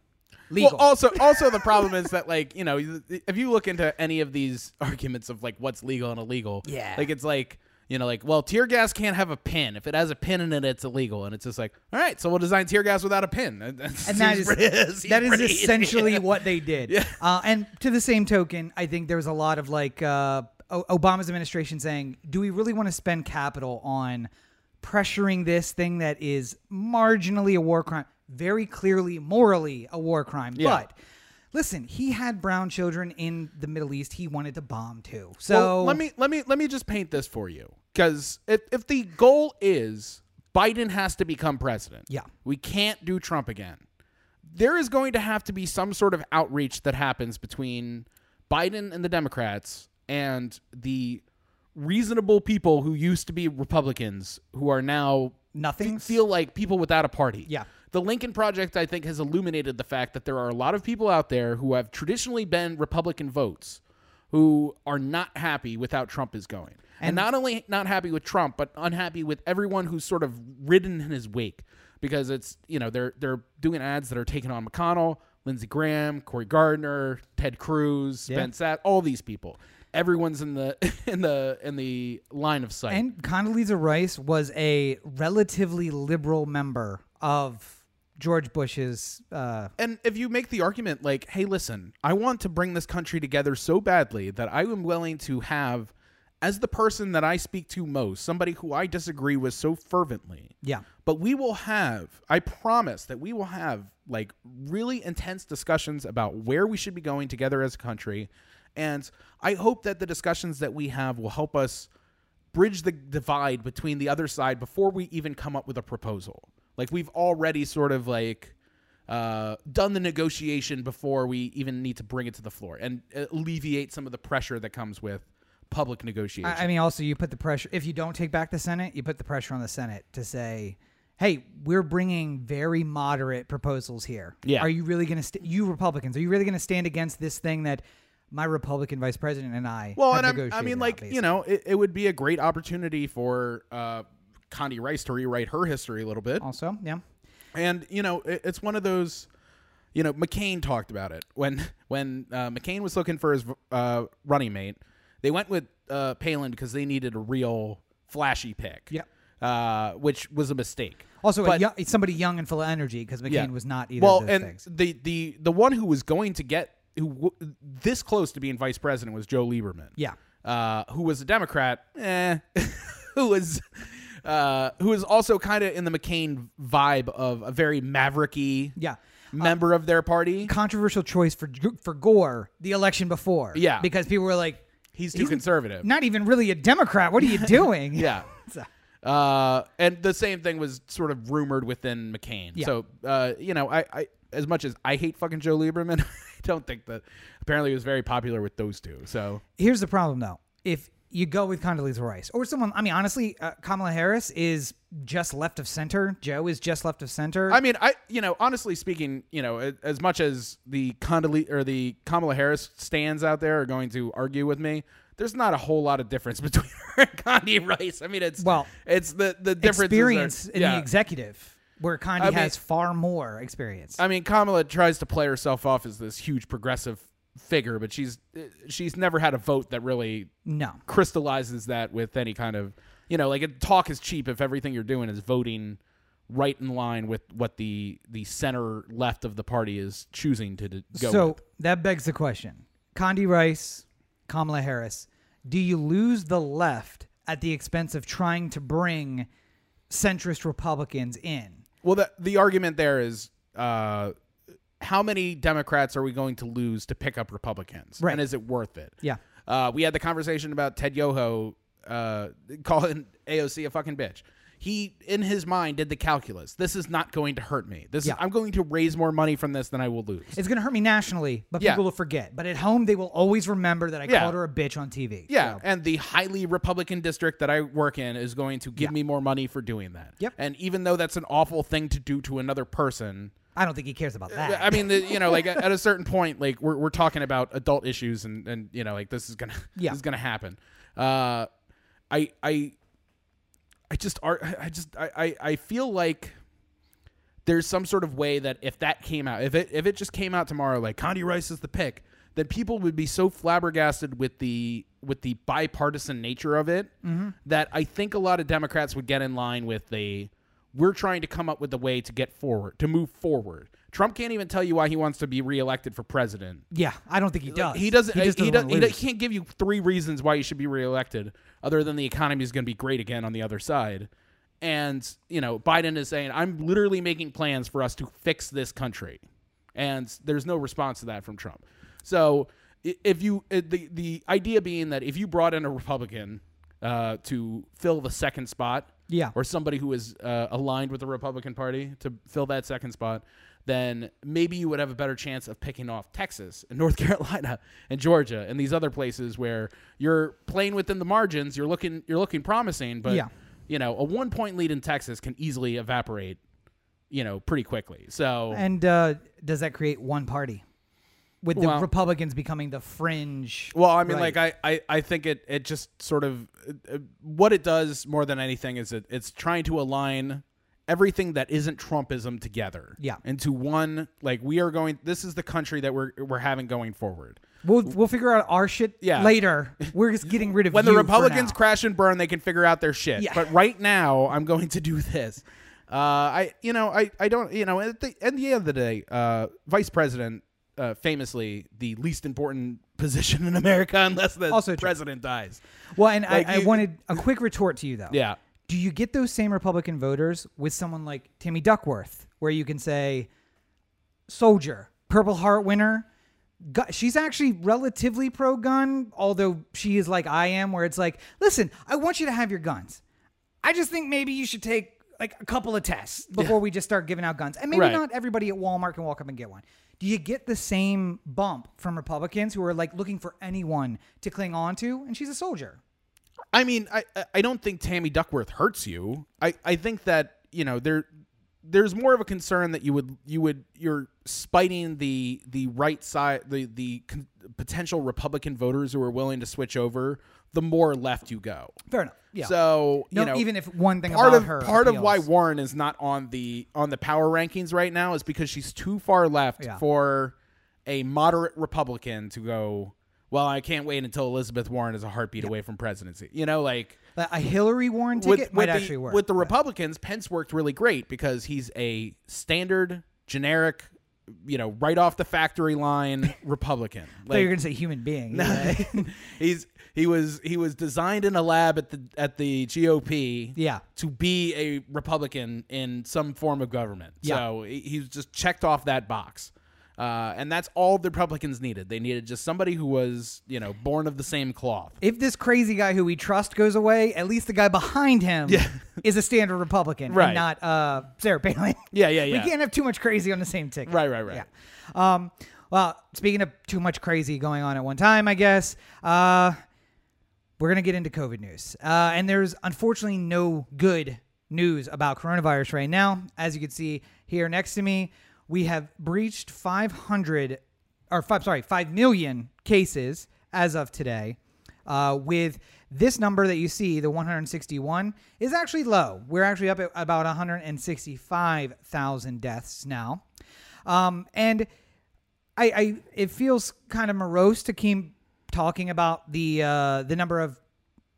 legal. Well, also the problem is that, like, you know, if you look into any of these arguments of like what's legal and illegal, yeah, like it's like, you know, like, well, tear gas can't have a pin. If it has a pin in it, it's illegal. And it's just like, all right, so we'll design tear gas without a pin. That is essentially what they did. Yeah. And to the same token, I think there was a lot of like Obama's administration saying, do we really want to spend capital on pressuring this thing that is marginally a war crime, very clearly morally a war crime? Yeah. But listen, he had brown children in the Middle East. He wanted to bomb too. So well, let me just paint this for you, because if the goal is Biden has to become president, yeah, we can't do Trump again. There is going to have to be some sort of outreach that happens between Biden and the Democrats and the reasonable people who used to be Republicans who are now nothing, feel like people without a party. Yeah. The Lincoln Project, I think, has illuminated the fact that there are a lot of people out there who have traditionally been Republican votes who are not happy with how Trump is going. And not only not happy with Trump, but unhappy with everyone who's sort of ridden in his wake, because it's, you know, they're doing ads that are taking on McConnell, Lindsey Graham, Cory Gardner, Ted Cruz, Ben Sasse, all these people. Everyone's in the line of sight. And Condoleezza Rice was a relatively liberal member of George Bush's... And if you make the argument like, hey, listen, I want to bring this country together so badly that I am willing to have, as the person that I speak to most, somebody who I disagree with so fervently. Yeah. But we will have, I promise that we will have like really intense discussions about where we should be going together as a country. And I hope that the discussions that we have will help us bridge the divide between the other side before we even come up with a proposal. Like, we've already sort of, like, done the negotiation before we even need to bring it to the floor and alleviate some of the pressure that comes with public negotiation. I mean, also, you put the pressure... If you don't take back the Senate, you put the pressure on the Senate to say, hey, we're bringing very moderate proposals here. Yeah. Are you really going to... You Republicans, are you really going to stand against this thing that my Republican vice president and I negotiated, basically. You know, it would be a great opportunity for... Condi Rice to rewrite her history a little bit. Also, yeah. And, you know, it's one of those, you know, McCain talked about it. When McCain was looking for his running mate, they went with Palin because they needed a real flashy pick. Yeah. Which was a mistake. Also, somebody young and full of energy, because McCain was not either of those things. The one who was going to get this close to being vice president was Joe Lieberman. Yeah. Who was a Democrat. Who is also kind of in the McCain vibe of a very mavericky member of their party. Controversial choice for Gore the election before. Yeah. Because people were like... He's too conservative. Not even really a Democrat. What are you doing? Yeah. And the same thing was sort of rumored within McCain. Yeah. So, you know, I as much as I hate fucking Joe Lieberman, I don't think that... Apparently he was very popular with those two. So here's the problem, though. If... You go with Condoleezza Rice or someone. I mean, honestly, Kamala Harris is just left of center. Joe is just left of center. I mean, honestly speaking, you know, as much as the Kamala Harris stands out there are going to argue with me, there's not a whole lot of difference between her and Condi Rice. I mean, it's the difference experience in the executive. Where Condi has far more experience. I mean, Kamala tries to play herself off as this huge progressive figure, but she's never had a vote that really crystallizes that with any kind of, you know, like, talk is cheap if everything you're doing is voting right in line with what the center left of the party is choosing to go. So with. That begs the question: Condi Rice, Kamala Harris, do you lose the left at the expense of trying to bring centrist Republicans in? Well, the argument there is, how many Democrats are we going to lose to pick up Republicans? Right. And is it worth it? Yeah. We had the conversation about Ted Yoho calling AOC a fucking bitch. He, in his mind, did the calculus. This is not going to hurt me. I'm going to raise more money from this than I will lose. It's going to hurt me nationally, but people will forget. But at home, they will always remember that I called her a bitch on TV. Yeah, so. And the highly Republican district that I work in is going to give me more money for doing that. Yep. And even though that's an awful thing to do to another person... I don't think he cares about that. I mean, you know, like at a certain point, like we're talking about adult issues, and you know, like this is gonna happen. I I feel like there's some sort of way that if that came out, if it just came out tomorrow, like Condi Rice is the pick, that people would be so flabbergasted with the bipartisan nature of it, mm-hmm. that I think a lot of Democrats would get in line with the, we're trying to come up with a way to get forward, to move forward. Trump can't even tell you why he wants to be reelected for president. Yeah, I don't think he does. He can't give you three reasons why you should be reelected other than the economy is going to be great again on the other side. And, you know, Biden is saying, I'm literally making plans for us to fix this country. And there's no response to that from Trump. So if you, the idea being that if you brought in a Republican to fill the second spot, yeah, or somebody who is aligned with the Republican Party to fill that second spot, then maybe you would have a better chance of picking off Texas and North Carolina and Georgia and these other places where you're playing within the margins. You're looking promising, but yeah. You know, a 1-point lead in Texas can easily evaporate, you know, pretty quickly. So, and does that create one party with the Republicans becoming the fringe? Well, I mean, right. Like I think it just sort of, what it does more than anything is it's trying to align everything that isn't Trumpism together, yeah, into one. Like, we are going, this is the country that we're having going forward. We'll figure out our shit later. We're just getting rid of when you the Republicans crash and burn, they can figure out their shit. Yeah. But right now, I'm going to do this. I don't, you know, at the end of the day, vice president, famously the least important position in America unless the president dies. Well, and like I wanted a quick retort to you though. Yeah. Do you get those same Republican voters with someone like Tammy Duckworth, where you can say, soldier, Purple Heart winner? She's actually relatively pro-gun, although she is like I am, where it's like, listen, I want you to have your guns. I just think maybe you should take like a couple of tests before we just start giving out guns. And maybe not everybody at Walmart can walk up and get one. Do you get the same bump from Republicans who are like looking for anyone to cling on to? And she's a soldier. I mean, I don't think Tammy Duckworth hurts you. I think that, you know, there's more of a concern that you're spiting the right side, the potential Republican voters who are willing to switch over. The more left you go, fair enough. Yeah. So you know, even if one thing about her, part of why Warren is not on the power rankings right now is because she's too far left for a moderate Republican to go, well, I can't wait until Elizabeth Warren is a heartbeat away from presidency. You know, like a Hillary Warren ticket might actually work. With the Republicans, Pence worked really great because he's a standard, generic, you know, right off the factory line Republican. Like, so you're going to say human being. Right? He was designed in a lab at the GOP. Yeah. To be a Republican in some form of government. Yeah. So he's just checked off that box. And that's all the Republicans needed. They needed just somebody who was, you know, born of the same cloth. If this crazy guy who we trust goes away, at least the guy behind him is a standard Republican, and not Sarah Palin. Yeah. We can't have too much crazy on the same ticket. Right. Yeah. Well, speaking of too much crazy going on at one time, I guess, we're going to get into COVID news. And there's unfortunately no good news about coronavirus right now. As you can see here next to me, we have breached 5 million cases as of today. With this number that you see, the 161, is actually low. We're actually up at about 165,000 deaths now. And it feels kind of morose to keep talking about the number of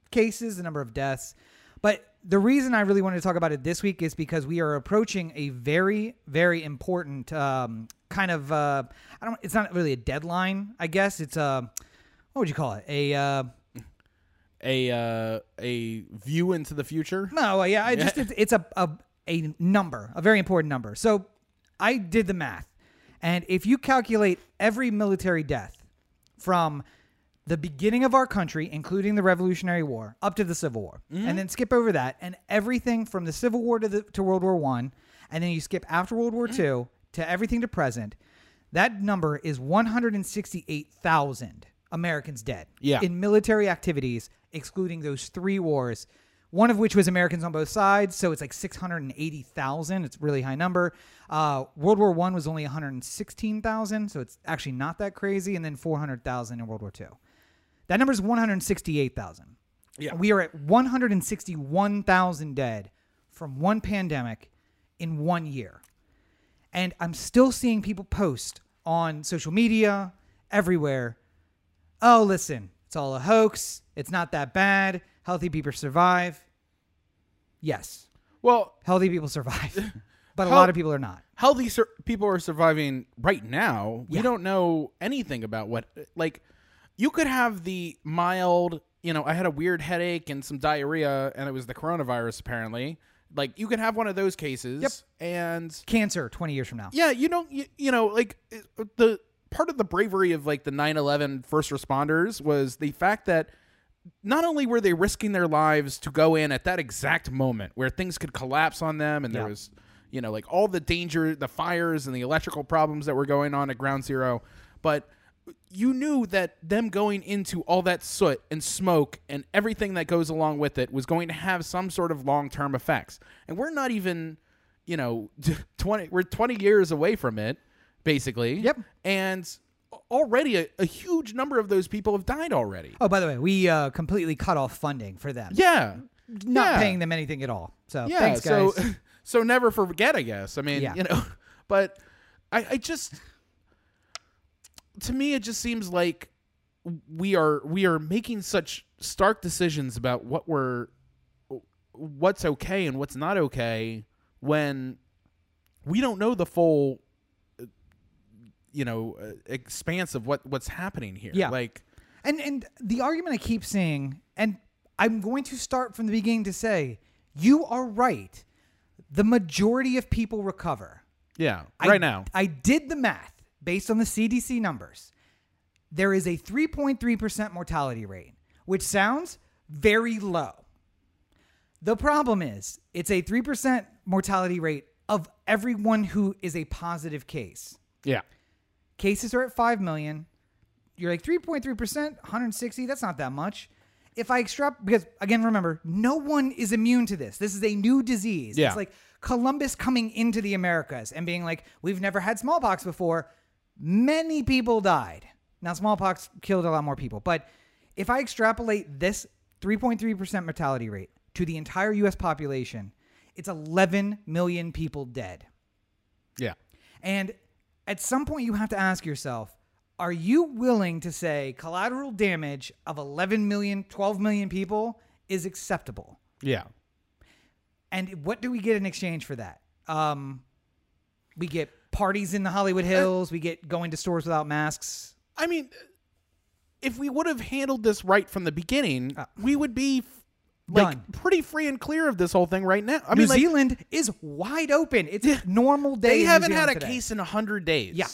cases, the number of deaths. But the reason I really wanted to talk about it this week is because we are approaching a very, very important it's not really a deadline, I guess. It's a, what would you call it? A view into the future? No, yeah. It's a number, a very important number. So I did the math. And if you calculate every military death from the beginning of our country, including the Revolutionary War, up to the Civil War, and then skip over that, and everything from the Civil War to World War I, and then you skip after World War II to everything to present, that number is 168,000 Americans dead in military activities, excluding those three wars, one of which was Americans on both sides, so it's like 680,000. It's a really high number. World War I was only 116,000, so it's actually not that crazy, and then 400,000 in World War II. That number is 168,000. Yeah. We are at 161,000 dead from one pandemic in 1 year. And I'm still seeing people post on social media, everywhere, oh, listen, it's all a hoax. It's not that bad. Healthy people survive. Yes. Well, healthy people survive, but a lot of people are not. Healthy people are surviving right now. We don't know anything about what, like, you could have the mild, you know, I had a weird headache and some diarrhea, and it was the coronavirus, apparently. Like, you can have one of those cases. Yep. And cancer 20 years from now. Yeah, you don't, you know, like, the part of the bravery of, like, the 9/11 first responders was the fact that not only were they risking their lives to go in at that exact moment where things could collapse on them, and there was, you know, like, all the danger, the fires and the electrical problems that were going on at Ground Zero, but you knew that them going into all that soot and smoke and everything that goes along with it was going to have some sort of long-term effects. And we're not even, you know, we're 20 years away from it, basically. Yep. And already a huge number of those people have died already. Oh, by the way, we completely cut off funding for them. Yeah. Not paying them anything at all. So thanks, guys. So never forget, I guess. I mean, you know, but I just... To me, it just seems like we are making such stark decisions about what's okay and what's not okay when we don't know the full, you know, expanse of what's happening here. Yeah. Like, and the argument I keep seeing, and I'm going to start from the beginning to say, you are right. The majority of people recover. Yeah. Right now, I did the math. Based on the CDC numbers, there is a 3.3% mortality rate, which sounds very low. The problem is it's a 3% mortality rate of everyone who is a positive case. Yeah. Cases are at 5 million. You're like 3.3%, 160. That's not that much. If I extrapolate, because again, remember, no one is immune to this. This is a new disease. Yeah. It's like Columbus coming into the Americas and being like, we've never had smallpox before. Many people died. Now, smallpox killed a lot more people. But if I extrapolate this 3.3% mortality rate to the entire U.S. population, it's 11 million people dead. Yeah. And at some point, you have to ask yourself, are you willing to say collateral damage of 11 million, 12 million people is acceptable? Yeah. And what do we get in exchange for that? We get parties in the Hollywood Hills. We get going to stores without masks. I mean, if we would have handled this right from the beginning, we would be pretty free and clear of this whole thing right now. I mean, New Zealand is wide open. It's a normal day. They haven't had a case in 100 days. Yeah.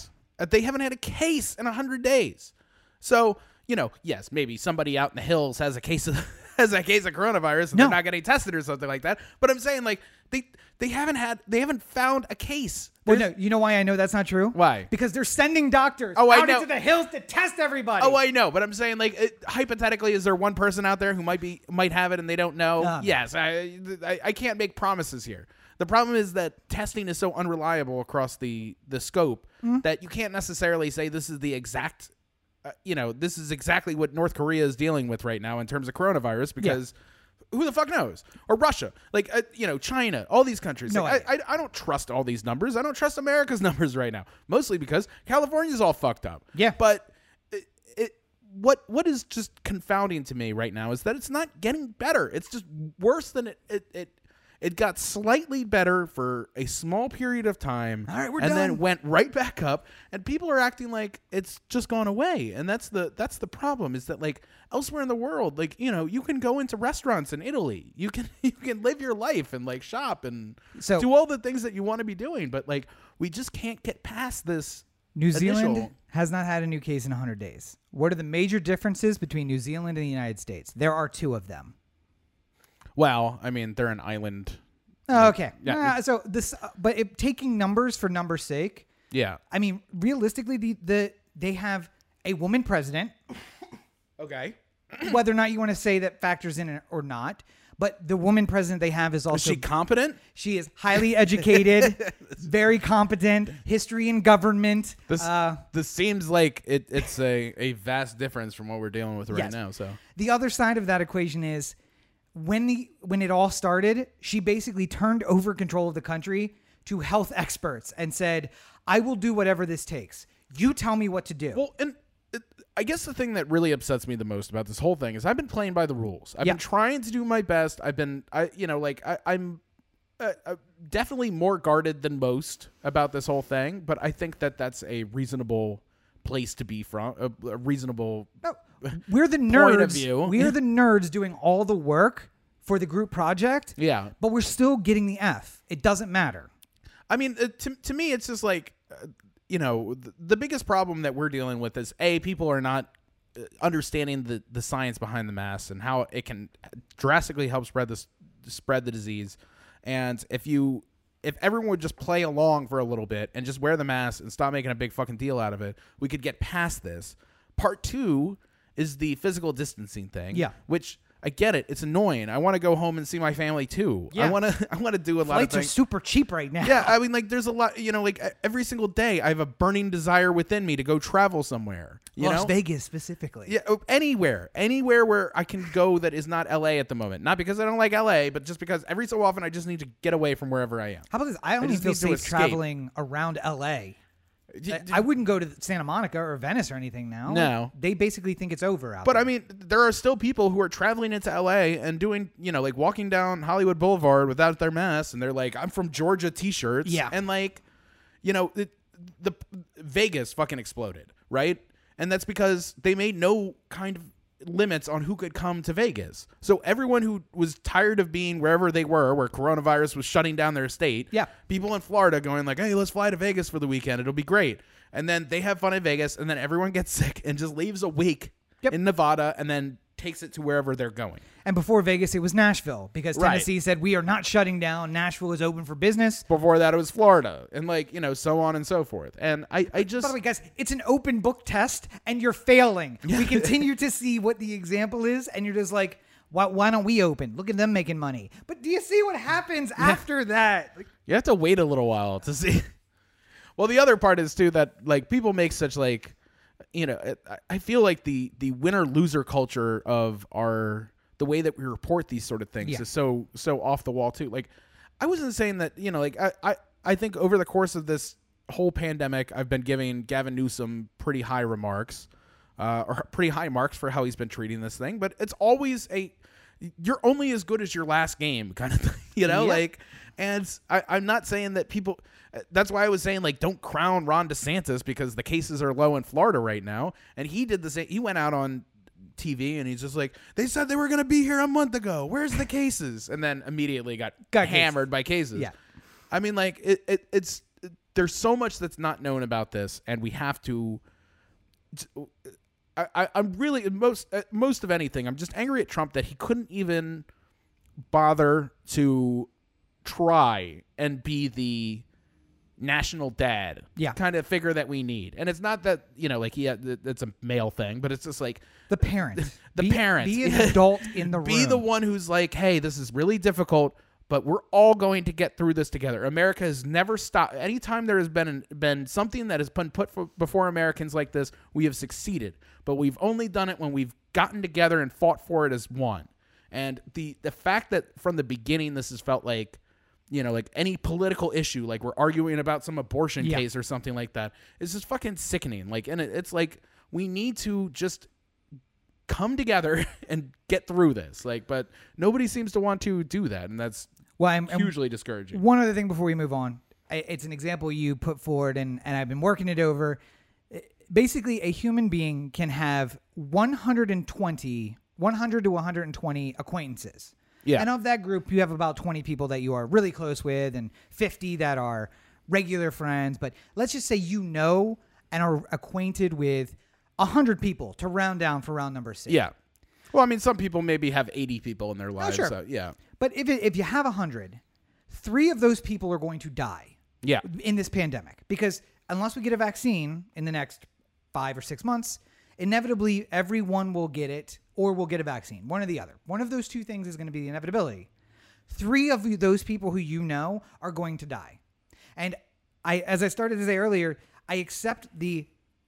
They haven't had a case in 100 days. So, you know, yes, maybe somebody out in the hills has a case of coronavirus and they're not getting tested or something like that. But I'm saying, like, they haven't found a case. Well, no, you know why I know that's not true? Why? Because they're sending doctors out into the hills to test everybody. Oh, I know. But I'm saying, like, hypothetically, is there one person out there who might have it and they don't know? Yes. I can't make promises here. The problem is that testing is so unreliable across the scope that you can't necessarily say this is the exact, this is exactly what North Korea is dealing with right now in terms of coronavirus, because who the fuck knows? Or Russia, like, China, all these countries. No, like, I don't trust all these numbers. I don't trust America's numbers right now, mostly because California's all fucked up. Yeah. But what is just confounding to me right now is that it's not getting better. It's just worse than It got slightly better for a small period of time. All right, we're done. Then went right back up, and people are acting like it's just gone away. And that's the problem, is that, like, elsewhere in the world, like, you know, you can go into restaurants in Italy. You can live your life and, like, shop and do all the things that you want to be doing, but, like, we just can't get past this. New Zealand has not had a new case in 100 days. What are the major differences between New Zealand and the United States? There are two of them. Well, I mean, they're an island. Oh, okay. Yeah. So this, but taking numbers for numbers' sake. Yeah. I mean, realistically, they have a woman president. Okay. Whether or not you want to say that factors in or not, But the woman president they have is also... Is she competent? She is highly educated, very competent, history in government. This seems like it's a vast difference from what we're dealing with right now. So the other side of that equation is when it all started, she basically turned over control of the country to health experts and said, I will do whatever this takes. You tell me what to do. Well, and I guess the thing that really upsets me the most about this whole thing is I've been playing by the rules. I've been trying to do my best. I've been, I'm definitely more guarded than most about this whole thing, but I think that that's a reasonable place to be from, a reasonable we're the nerds. Point of view. We're the nerds doing all the work for the group project, but we're still getting the F. It doesn't matter. I mean, to me, it's just like... the biggest problem that we're dealing with is, A, people are not understanding the science behind the mask and how it can drastically help spread the disease. And if everyone would just play along for a little bit and just wear the mask and stop making a big fucking deal out of it, we could get past this. Part two is the physical distancing thing, which... I get it. It's annoying. I want to go home and see my family too. Yeah. I want to do a lot of things. Flights are super cheap right now. Yeah, I mean, like, there's a lot. You know, like every single day, I have a burning desire within me to go travel somewhere. Las Vegas specifically. Yeah, anywhere where I can go that is not L.A. at the moment. Not because I don't like L.A., but just because every so often I just need to get away from wherever I am. How about this? I only feel safe traveling around L.A. I wouldn't go to Santa Monica or Venice or anything now. No. They basically think it's over out there. But, I mean, there are still people who are traveling into L.A. and doing, like walking down Hollywood Boulevard without their masks, and they're like, I'm from Georgia t-shirts. Yeah. And, like, the Vegas fucking exploded, right? And that's because they made no kind of limits on who could come to Vegas. So everyone who was tired of being wherever they were, where coronavirus was shutting down their state, people in Florida going like, hey, let's fly to Vegas for the weekend. It'll be great. And then they have fun in Vegas, and then everyone gets sick and just leaves a week in Nevada and then takes it to wherever they're going. And before Vegas, it was Nashville, because Tennessee said, we are not shutting down. Nashville is open for business. Before that, it was Florida, and so on and so forth. And I just... By the way, guys, it's an open book test, and you're failing. We continue to see what the example is, and you're just like, why don't we open? Look at them making money. But do you see what happens after that? You have to wait a little while to see. Well, the other part is, too, that, people make such, I feel like the winner-loser culture of the way that we report these sort of things is so off the wall too. Like, I wasn't saying that, I think over the course of this whole pandemic, I've been giving Gavin Newsom pretty high remarks, or pretty high marks for how he's been treating this thing. But it's always you're only as good as your last game kind of thing, And I'm not saying that people... That's why I was saying, don't crown Ron DeSantis because the cases are low in Florida right now. And he did the same. He went out on TV and he's just like, they said they were going to be here a month ago. Where's the cases? And then immediately got hammered by cases. Yeah. I mean, there's so much that's not known about this, and we have to... I'm really, most of anything, I'm just angry at Trump that he couldn't even bother to... try and be the national dad kind of figure that we need. And it's not that, it's a male thing, but it's just like... The parent. The parent. Be an adult in the room. Be the one who's like, hey, this is really difficult, but we're all going to get through this together. America has never stopped. Anytime there has been something that has been put before Americans like this, we have succeeded. But we've only done it when we've gotten together and fought for it as one. And the fact that from the beginning this has felt like, any political issue, like we're arguing about some abortion case or something like that, is just fucking sickening. And it's like, we need to just come together and get through this. But nobody seems to want to do that. And that's hugely discouraging. One other thing before we move on. It's an example you put forward, and I've been working it over. Basically, a human being can have 100 to 120 acquaintances. Yeah. And of that group, you have about 20 people that you are really close with and 50 that are regular friends. But let's just say and are acquainted with 100 people to round down for round number 6. Yeah. Well, I mean, some people maybe have 80 people in their lives. Sure. So, yeah. But if you have 100, 3 of those people are going to die in this pandemic. Because unless we get a vaccine in the next 5 or 6 months, inevitably everyone will get it or will get a vaccine. One or the other. One of those two things is going to be the inevitability. Three of those people who you know are going to die. And I, as I started to say earlier, I accept the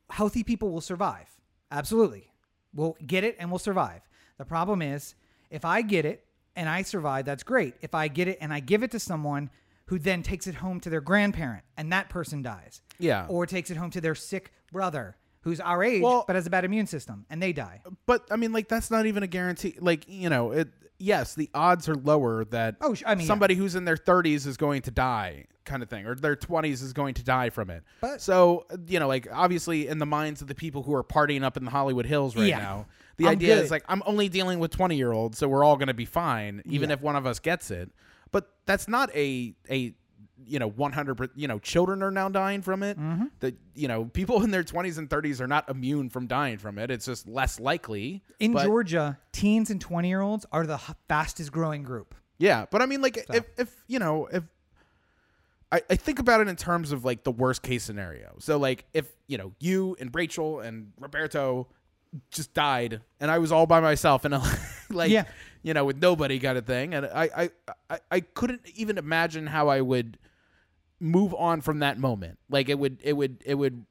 healthy people will survive. Absolutely. We'll get it and we'll survive. The problem is, if I get it and I survive, that's great. If I get it and I give it to someone who then takes it home to their grandparent and that person dies. Yeah. Or takes it home to their sick brother who's our age, well, but has a bad immune system and they die. But I mean, like, that's not even a guarantee. Like, you know, it, yes, the odds are lower that somebody who's in their 30s is going to die kind of thing, or their 20s is going to die from it. But, so, you know, like, obviously in the minds of the people who are partying up in the Hollywood Hills right now, the idea is like, I'm only dealing with 20-year-olds, so we're all going to be fine, even if one of us gets it. But that's not a you know, 100%, you know, children are now dying from it. Mm-hmm. That, you know, people in their 20s and 30s are not immune from dying from it. It's just less likely. In Georgia, teens and 20-year-olds are the fastest growing group. Yeah. But I mean, like, so, if you know, if I think about it in terms of like the worst case scenario. So like if, you know, you and Rachel and Roberto just died and I was all by myself and like, you know, with nobody kind of thing. And I couldn't even imagine how I would move on from that moment. Like it would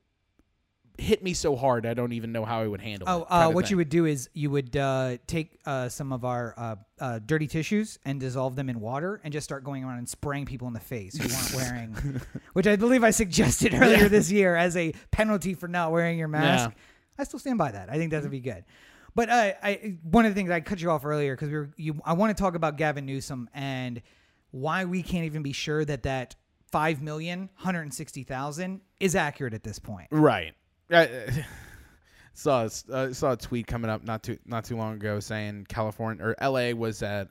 hit me so hard. I don't even know how I would handle it. What you would do is you would take some of our dirty tissues and dissolve them in water and just start going around and spraying people in the face who weren't wearing, which I believe I suggested earlier this year as a penalty for not wearing your mask. Yeah. I still stand by that. I think that would be good. But one of the things, I cut you off earlier because I want to talk about Gavin Newsom and why we can't even be sure that 5,160,000 is accurate at this point. Right. I saw a tweet coming up not too long ago saying California or L.A. was at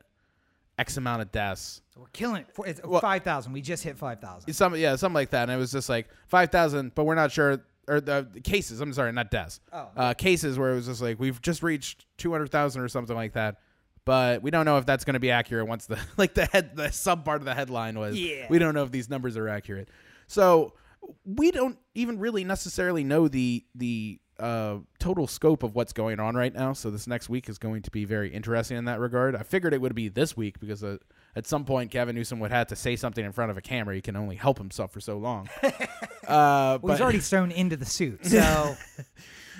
X amount of deaths. So we're killing it. It's 5,000. We just hit 5,000. Something like that. And it was just like 5,000, but we're not sure. Or the cases, I'm sorry, not deaths. Cases where it was just like, we've just reached 200,000 or something like that. But we don't know if that's going to be accurate once the sub part of the headline was, we don't know if these numbers are accurate. So we don't even really necessarily know the total scope of what's going on right now. So this next week is going to be very interesting in that regard. I figured it would be this week because at some point Gavin Newsom would have to say something in front of a camera. He can only help himself for so long. Well, he's already sewn into the suit, so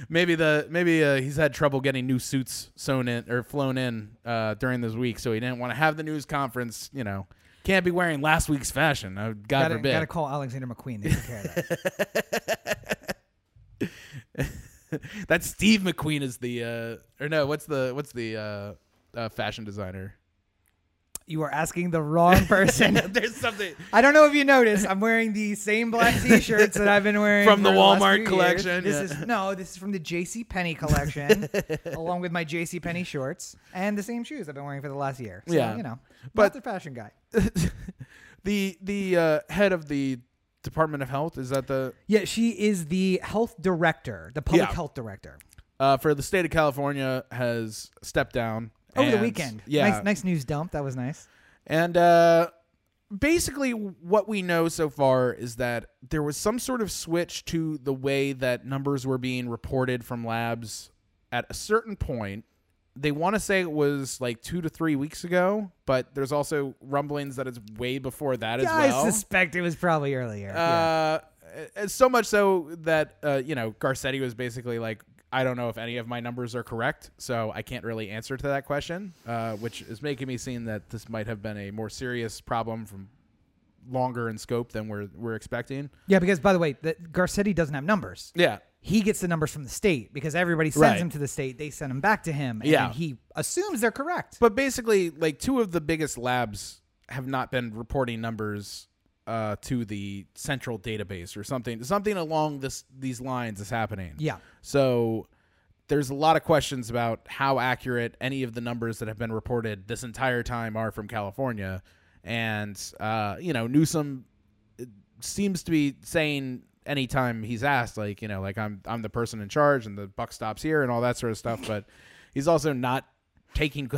maybe he's had trouble getting new suits sewn in or flown in during this week, so he didn't want to have the news conference. You know, can't be wearing last week's fashion. God forbid. Got to call Alexander McQueen to take care of that. That's Steve McQueen is the or no? What's the fashion designer? You are asking the wrong person. There's something. I don't know if you noticed. I'm wearing the same black T-shirts that I've been wearing from the Walmart collection. This is from the JCPenney collection, along with my JCPenney shorts and the same shoes I've been wearing for the last year. So, you know, but the fashion guy, the head of the Department of Health, is that the? Yeah, she is the health director, the public health director for the state of California, has stepped down. Over the weekend. Yeah. Nice news dump. That was nice. And basically what we know so far is that there was some sort of switch to the way that numbers were being reported from labs at a certain point. They want to say it was like 2 to 3 weeks ago, but there's also rumblings that it's way before that as well. I suspect it was probably earlier. So much so that, you know, Garcetti was basically like, I don't know if any of my numbers are correct, so I can't really answer to that question, which is making me seem that this might have been a more serious problem from longer in scope than we're expecting. Yeah, because, by the way, Garcetti doesn't have numbers. Yeah. He gets the numbers from the state because everybody sends them to the state. They send them back to him, and he assumes they're correct. But basically, like, two of the biggest labs have not been reporting numbers to the central database or something along these lines is happening. Yeah. So there's a lot of questions about how accurate any of the numbers that have been reported this entire time are from California. And, you know, Newsom seems to be saying anytime he's asked, like, you know, like I'm the person in charge and the buck stops here and all that sort of stuff. But he's also not taking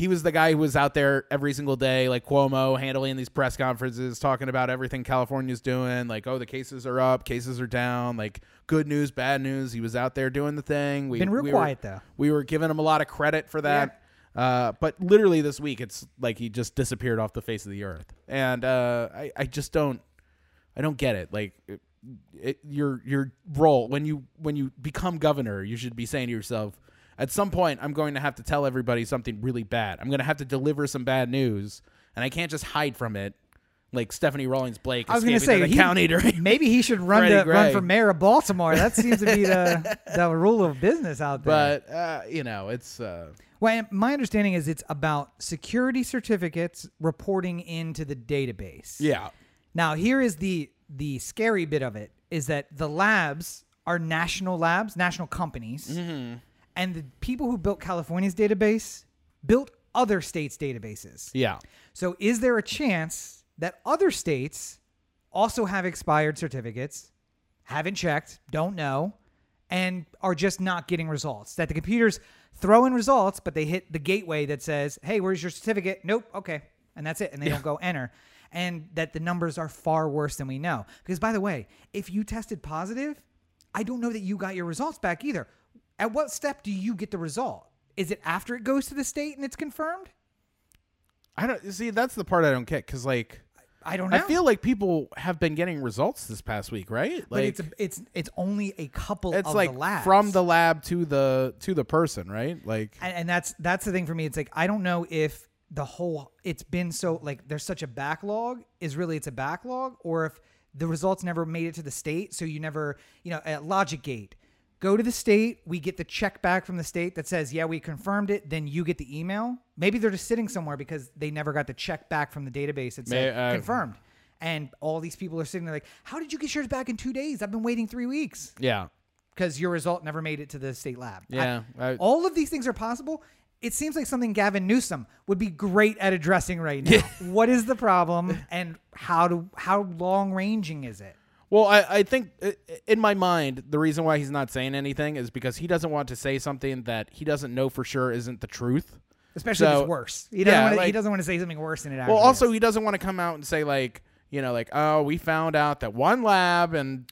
He was the guy who was out there every single day, like Cuomo, handling these press conferences, talking about everything California's doing, like, oh, the cases are up, cases are down, like good news, bad news. He was out there doing the thing. We were quiet though. We were giving him a lot of credit for that. Yeah. But literally this week, it's like he just disappeared off the face of the earth. And I just don't, I don't get it. Like your role when you become governor, you should be saying to yourself, at some point, I'm going to have to tell everybody something really bad. I'm going to have to deliver some bad news, and I can't just hide from it like Stephanie Rawlings Blake escaping to the county during. Maybe he should run for mayor of Baltimore. That seems to be the rule of business out there. But, you know, it's... Well, my understanding is it's about security certificates reporting into the database. Yeah. Now, here is the scary bit of it, is that the labs are national labs, national companies. Mm-hmm. And the people who built California's database built other states' databases. Yeah. So is there a chance that other states also have expired certificates, haven't checked, don't know, and are just not getting results? That the computers throw in results, but they hit the gateway that says, hey, where's your certificate? Nope. Okay. And that's it. And they don't go enter. And that the numbers are far worse than we know. Because, by the way, if you tested positive, I don't know that you got your results back either. At what step do you get the result? Is it after it goes to the state and it's confirmed? I don't see. That's the part I don't get, because like I don't know. I feel like people have been getting results this past week, right? Like, but it's only a couple. It's of like the labs. From the lab to the person, right? Like, and that's the thing for me. It's like I don't know if the whole it's been so like there's such a backlog is really it's a backlog, or if the results never made it to the state, so you never at Logic Gate. Go to the state. We get the check back from the state that says, yeah, we confirmed it. Then you get the email. Maybe they're just sitting somewhere because they never got the check back from the database that said confirmed. And all these people are sitting there like, how did you get yours back in 2 days? I've been waiting 3 weeks. Yeah. Because your result never made it to the state lab. Yeah. All of these things are possible. It seems like something Gavin Newsom would be great at addressing right now. What is the problem and how long-ranging is it? Well, I think in my mind, the reason why he's not saying anything is because he doesn't want to say something that he doesn't know for sure isn't the truth. Especially if it's worse. He doesn't want to say something worse than it actually is. Well, also, he doesn't want to come out and say, like, oh, we found out that one lab and,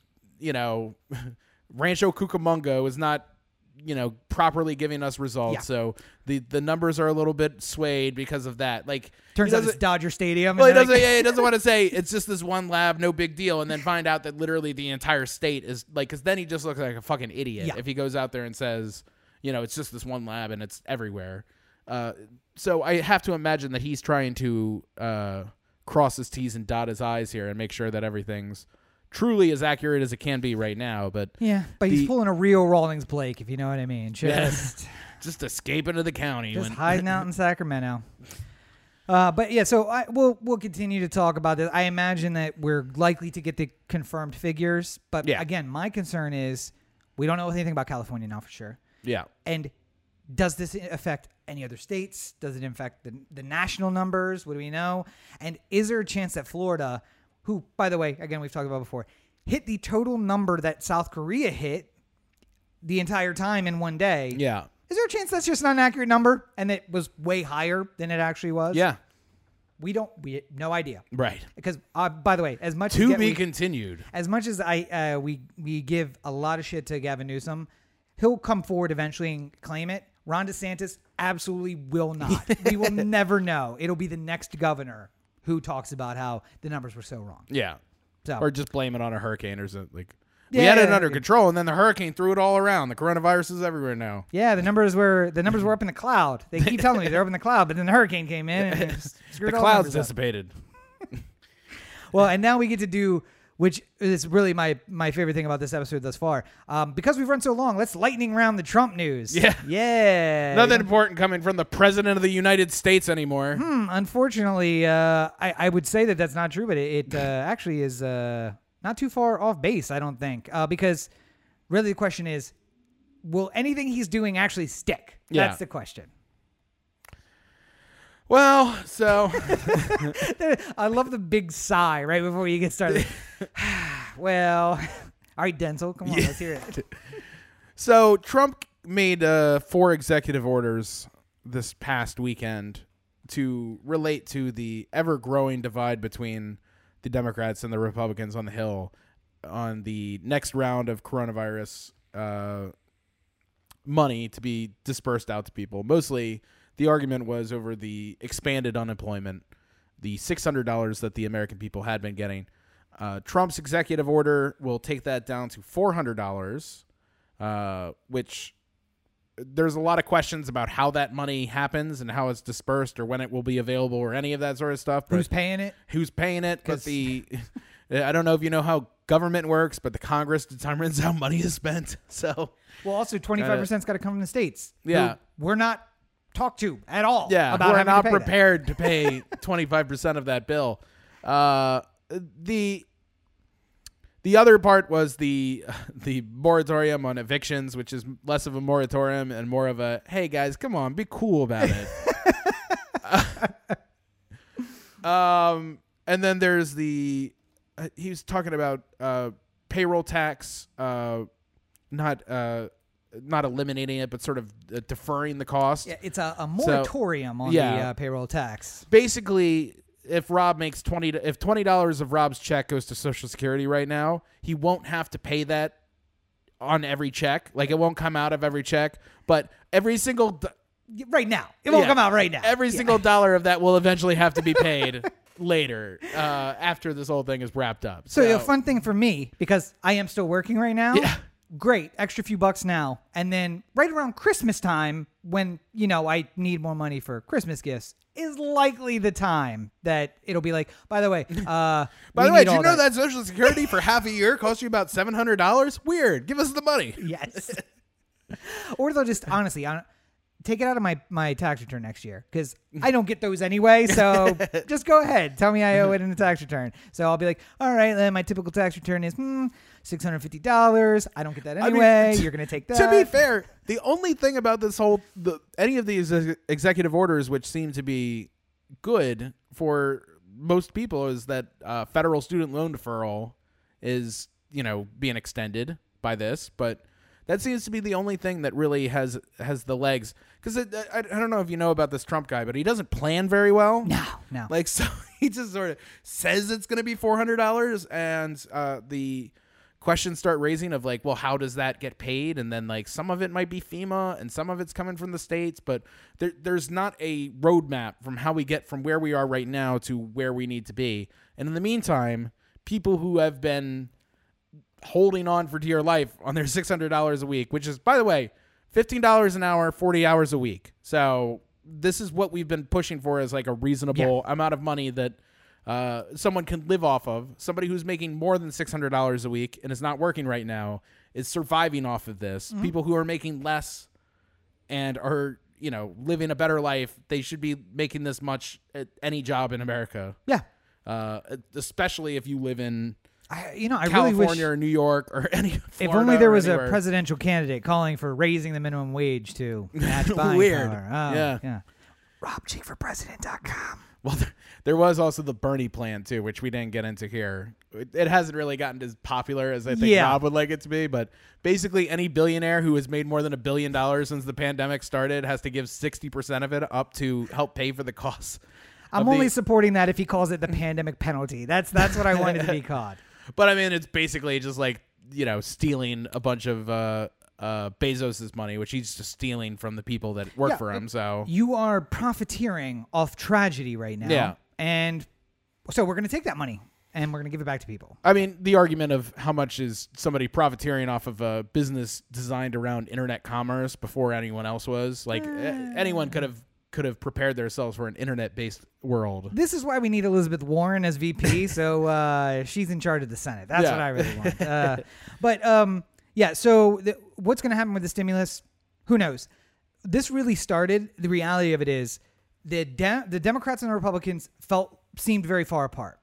Rancho Cucamonga is not, properly giving us results. Yeah. So the numbers are a little bit swayed because of that. Like turns out it's Dodger Stadium. Well, he doesn't want to say it's just this one lab, no big deal. And then find out that literally the entire state is like, cause then he just looks like a fucking idiot. Yeah. If he goes out there and says, it's just this one lab and it's everywhere. So I have to imagine that he's trying to, cross his T's and dot his I's here and make sure that everything's truly as accurate as it can be right now, but he's pulling a real Rawlings Blake, if you know what I mean. Just escaping to the county, hiding out in Sacramento. We'll continue to talk about this. I imagine that we're likely to get the confirmed figures, but again, my concern is we don't know anything about California now for sure. Yeah, and does this affect any other states? Does it affect the national numbers? What do we know? And is there a chance that Florida, who, by the way, again, we've talked about before, hit the total number that South Korea hit the entire time in one day. Yeah. Is there a chance that's just not an accurate number and it was way higher than it actually was? Yeah. We no idea. Right. Because, by the way, as much as... To be continued. As much as we give a lot of shit to Gavin Newsom, he'll come forward eventually and claim it. Ron DeSantis absolutely will not. We will never know. It'll be the next governor who talks about how the numbers were so wrong. Yeah. So. Or just blame it on a hurricane or something. Like, we had it under control, and then the hurricane threw it all around. The coronavirus is everywhere now. Yeah, the numbers were up in the cloud. They keep telling me they're up in the cloud, but then the hurricane came in and screwed all the clouds dissipated. Well, and now we get to do, which is really my favorite thing about this episode thus far. Because we've run so long, let's lightning round the Trump news. Yeah. Nothing important coming from the President of the United States anymore. Unfortunately, I would say that that's not true, but it actually is not too far off base, I don't think. Because really the question is, will anything he's doing actually stick? Yeah. That's the question. Well, so I love the big sigh right before you get started. Well, all right, Denzel, come on, let's hear it. So Trump made 4 executive orders this past weekend to relate to the ever-growing divide between the Democrats and the Republicans on the Hill on the next round of coronavirus money to be dispersed out to people. Mostly, the argument was over the expanded unemployment, the $600 that the American people had been getting. Trump's executive order will take that down to $400, which there's a lot of questions about how that money happens and how it's dispersed or when it will be available or any of that sort of stuff. Who's paying it? Who's paying it? But I don't know if you know how government works, but the Congress determines how money is spent. So, well, also 25%'s got to come from the states. Yeah, we're not talked to at all. Yeah, about we're not prepared to pay 25% of that bill. The other part was the moratorium on evictions, which is less of a moratorium and more of a, hey, guys, come on, be cool about it. And then there's he was talking about payroll tax, not eliminating it, but sort of deferring the cost. Yeah, it's a moratorium on the payroll tax. Basically, if Rob makes if $20 of Rob's check goes to Social Security right now, he won't have to pay that on every check. Like, it won't come out of every check, but every single right now, it won't come out right now. Every single dollar of that will eventually have to be paid later after this whole thing is wrapped up. So a fun thing for me, because I am still working right now. Yeah. Great, extra few bucks now. And then right around Christmas time, when, you know, I need more money for Christmas gifts, is likely the time that it'll be like, by the way, did you know that Social Security for half a year cost you about $700? Weird. Give us the money. Yes. Or they'll just honestly take it out of my tax return next year, because I don't get those anyway. So just go ahead. Tell me I owe it in the tax return. So I'll be like, all right, then my typical tax return is $650. I don't get that anyway. You're going to take that. To be fair, the only thing about this whole, any of these executive orders, which seem to be good for most people, is that federal student loan deferral is, being extended by this. But that seems to be the only thing that really has the legs. Because I don't know if you know about this Trump guy, but he doesn't plan very well. No. Like, so he just sort of says it's going to be $400, and the questions start raising of like, well, how does that get paid? And then like some of it might be FEMA and some of it's coming from the states, but there's not a roadmap from how we get from where we are right now to where we need to be. And in the meantime, people who have been holding on for dear life on their $600 a week, which is, by the way, $15 an hour, 40 hours a week. So this is what we've been pushing for as like a reasonable amount of money that someone can live off of. Somebody who's making more than $600 a week and is not working right now is surviving off of this. Mm-hmm. People who are making less and are, living a better life, they should be making this much at any job in America. Yeah. Especially if you live in California really wish, or New York or any Florida. If only there was a presidential candidate calling for raising the minimum wage to match buying Weird. Power. Oh, yeah. RobCheekForPresident.com. Well, there was also the Bernie plan, too, which we didn't get into here. It hasn't really gotten as popular as I think Rob would like it to be. But basically, any billionaire who has made more than $1 billion since the pandemic started has to give 60% of it up to help pay for the costs. I'm only supporting that if he calls it the pandemic penalty. That's what I wanted to be called. But, I mean, it's basically just like, stealing a bunch of Bezos's money, which he's just stealing from the people that work for him. So you are profiteering off tragedy right now. Yeah. And so we're going to take that money and we're going to give it back to people. I mean, the argument of how much is somebody profiteering off of a business designed around internet commerce before anyone else was, like anyone could have prepared themselves for an internet-based world. This is why we need Elizabeth Warren as VP. So she's in charge of the Senate. That's what I really want. So what's going to happen with the stimulus? Who knows? This really started. The reality of it is the Democrats and the Republicans seemed very far apart.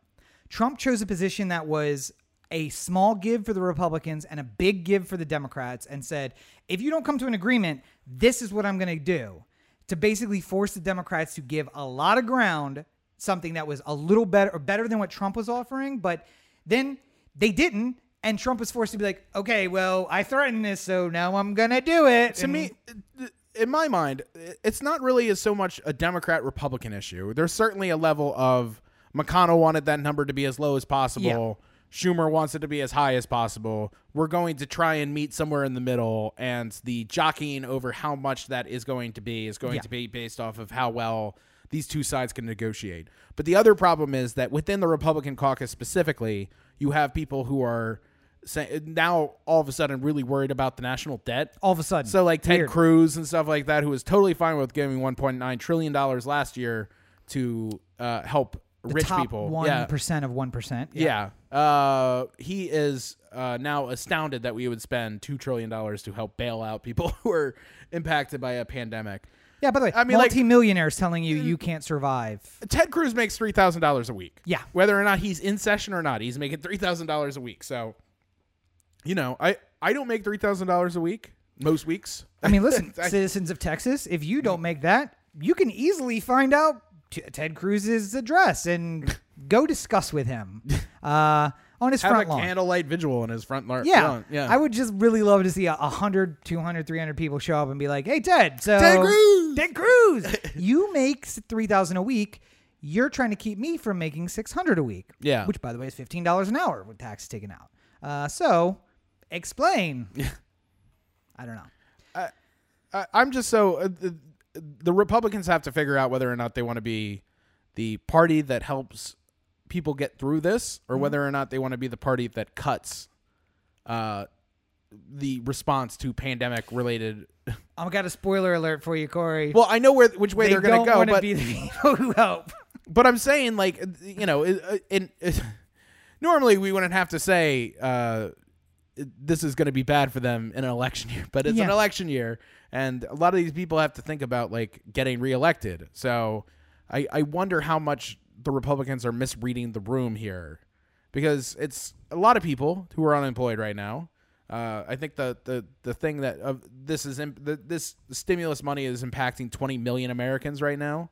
Trump chose a position that was a small give for the Republicans and a big give for the Democrats, and said, if you don't come to an agreement, this is what I'm going to do, to basically force the Democrats to give a lot of ground, something that was a little better or better than what Trump was offering. But then they didn't. And Trump was forced to be like, okay, well, I threatened this, so now I'm going to do it. To me, in my mind, it's not really as so much a Democrat-Republican issue. There's certainly a level of McConnell wanted that number to be as low as possible. Yeah. Schumer wants it to be as high as possible. We're going to try and meet somewhere in the middle, and the jockeying over how much that is going to be is going to be based off of how well these two sides can negotiate. But the other problem is that within the Republican caucus specifically, you have people who are now all of a sudden really worried about the national debt. All of a sudden. So like Ted Cruz and stuff like that, who was totally fine with giving $1.9 trillion last year to help rich people. 1% of 1%. Yeah. He is now astounded that we would spend $2 trillion to help bail out people who are impacted by a pandemic. Yeah, by the way, I mean, multi-millionaires telling you you can't survive. Ted Cruz makes $3,000 a week. Yeah. Whether or not he's in session or not, he's making $3,000 a week. So, you know, I don't make $3,000 a week most weeks. I mean, listen, citizens of Texas, if you don't make that, you can easily find out Ted Cruz's address and go discuss with him on his front lawn. Have a candlelight vigil on his front lawn. Yeah. Yeah. I would just really love to see 100, 200, 300 people show up and be like, hey, Ted. So Ted Cruz, you make $3,000 a week. You're trying to keep me from making $600 a week. Yeah. Which, by the way, is $15 an hour with tax taken out. So explain. I don't know. I'm just so... the Republicans have to figure out whether or not they want to be the party that helps people get through this or whether or not they want to be the party that cuts the response to pandemic-related... I've got a spoiler alert for you, Corey. Well, I know which way they're going to go, but... They don't want to be the people who help. But I'm saying, like, you know, normally we wouldn't have to say... this is going to be bad for them in an election year, but it's an election year. And a lot of these people have to think about like getting reelected. So I wonder how much the Republicans are misreading the room here because it's a lot of people who are unemployed right now. I think the thing that this stimulus money is impacting 20 million Americans right now.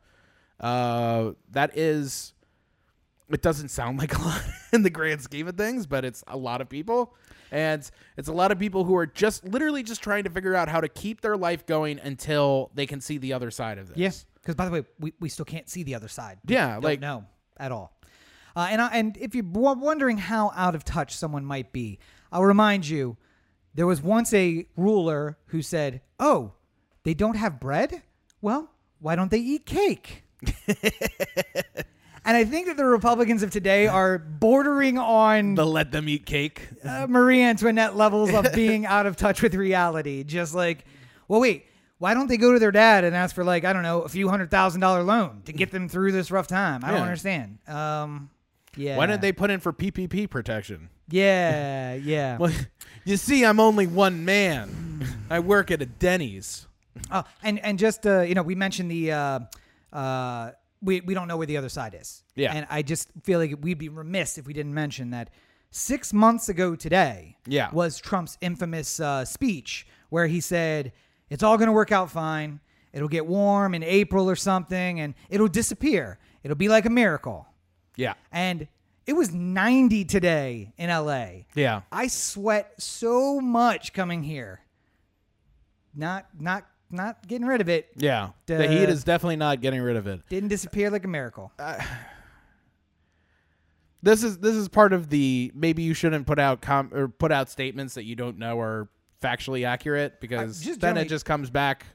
It doesn't sound like a lot in the grand scheme of things, but it's a lot of people. And it's a lot of people who are just literally just trying to figure out how to keep their life going until they can see the other side of this. Yes. Yeah, because by the way, we still can't see the other side. Yeah. Don't know at all. And if you're wondering how out of touch someone might be, I'll remind you, there was once a ruler who said, oh, they don't have bread? Well, why don't they eat cake? And I think that the Republicans of today are bordering on... the let them eat cake. Marie Antoinette levels of being out of touch with reality. Just like, well, wait, why don't they go to their dad and ask for like, I don't know, a few $100,000 loan to get them through this rough time? I don't understand. Yeah. Why didn't they put in for PPP protection? Yeah, yeah. Well, you see, I'm only one man. I work at a Denny's. Oh, and just, you know, we mentioned the... We don't know where the other side is. Yeah. And I just feel like we'd be remiss if we didn't mention that 6 months ago today was Trump's infamous speech where he said, it's all going to work out fine. It'll get warm in April or something, and it'll disappear. It'll be like a miracle. Yeah. And it was 90 today in L.A. Yeah. I sweat so much coming here. Not getting rid of it. Yeah. The heat is definitely not getting rid of it. Didn't disappear like a miracle. This is part of the maybe you shouldn't put out or put out statements that you don't know are factually accurate because then it just comes back.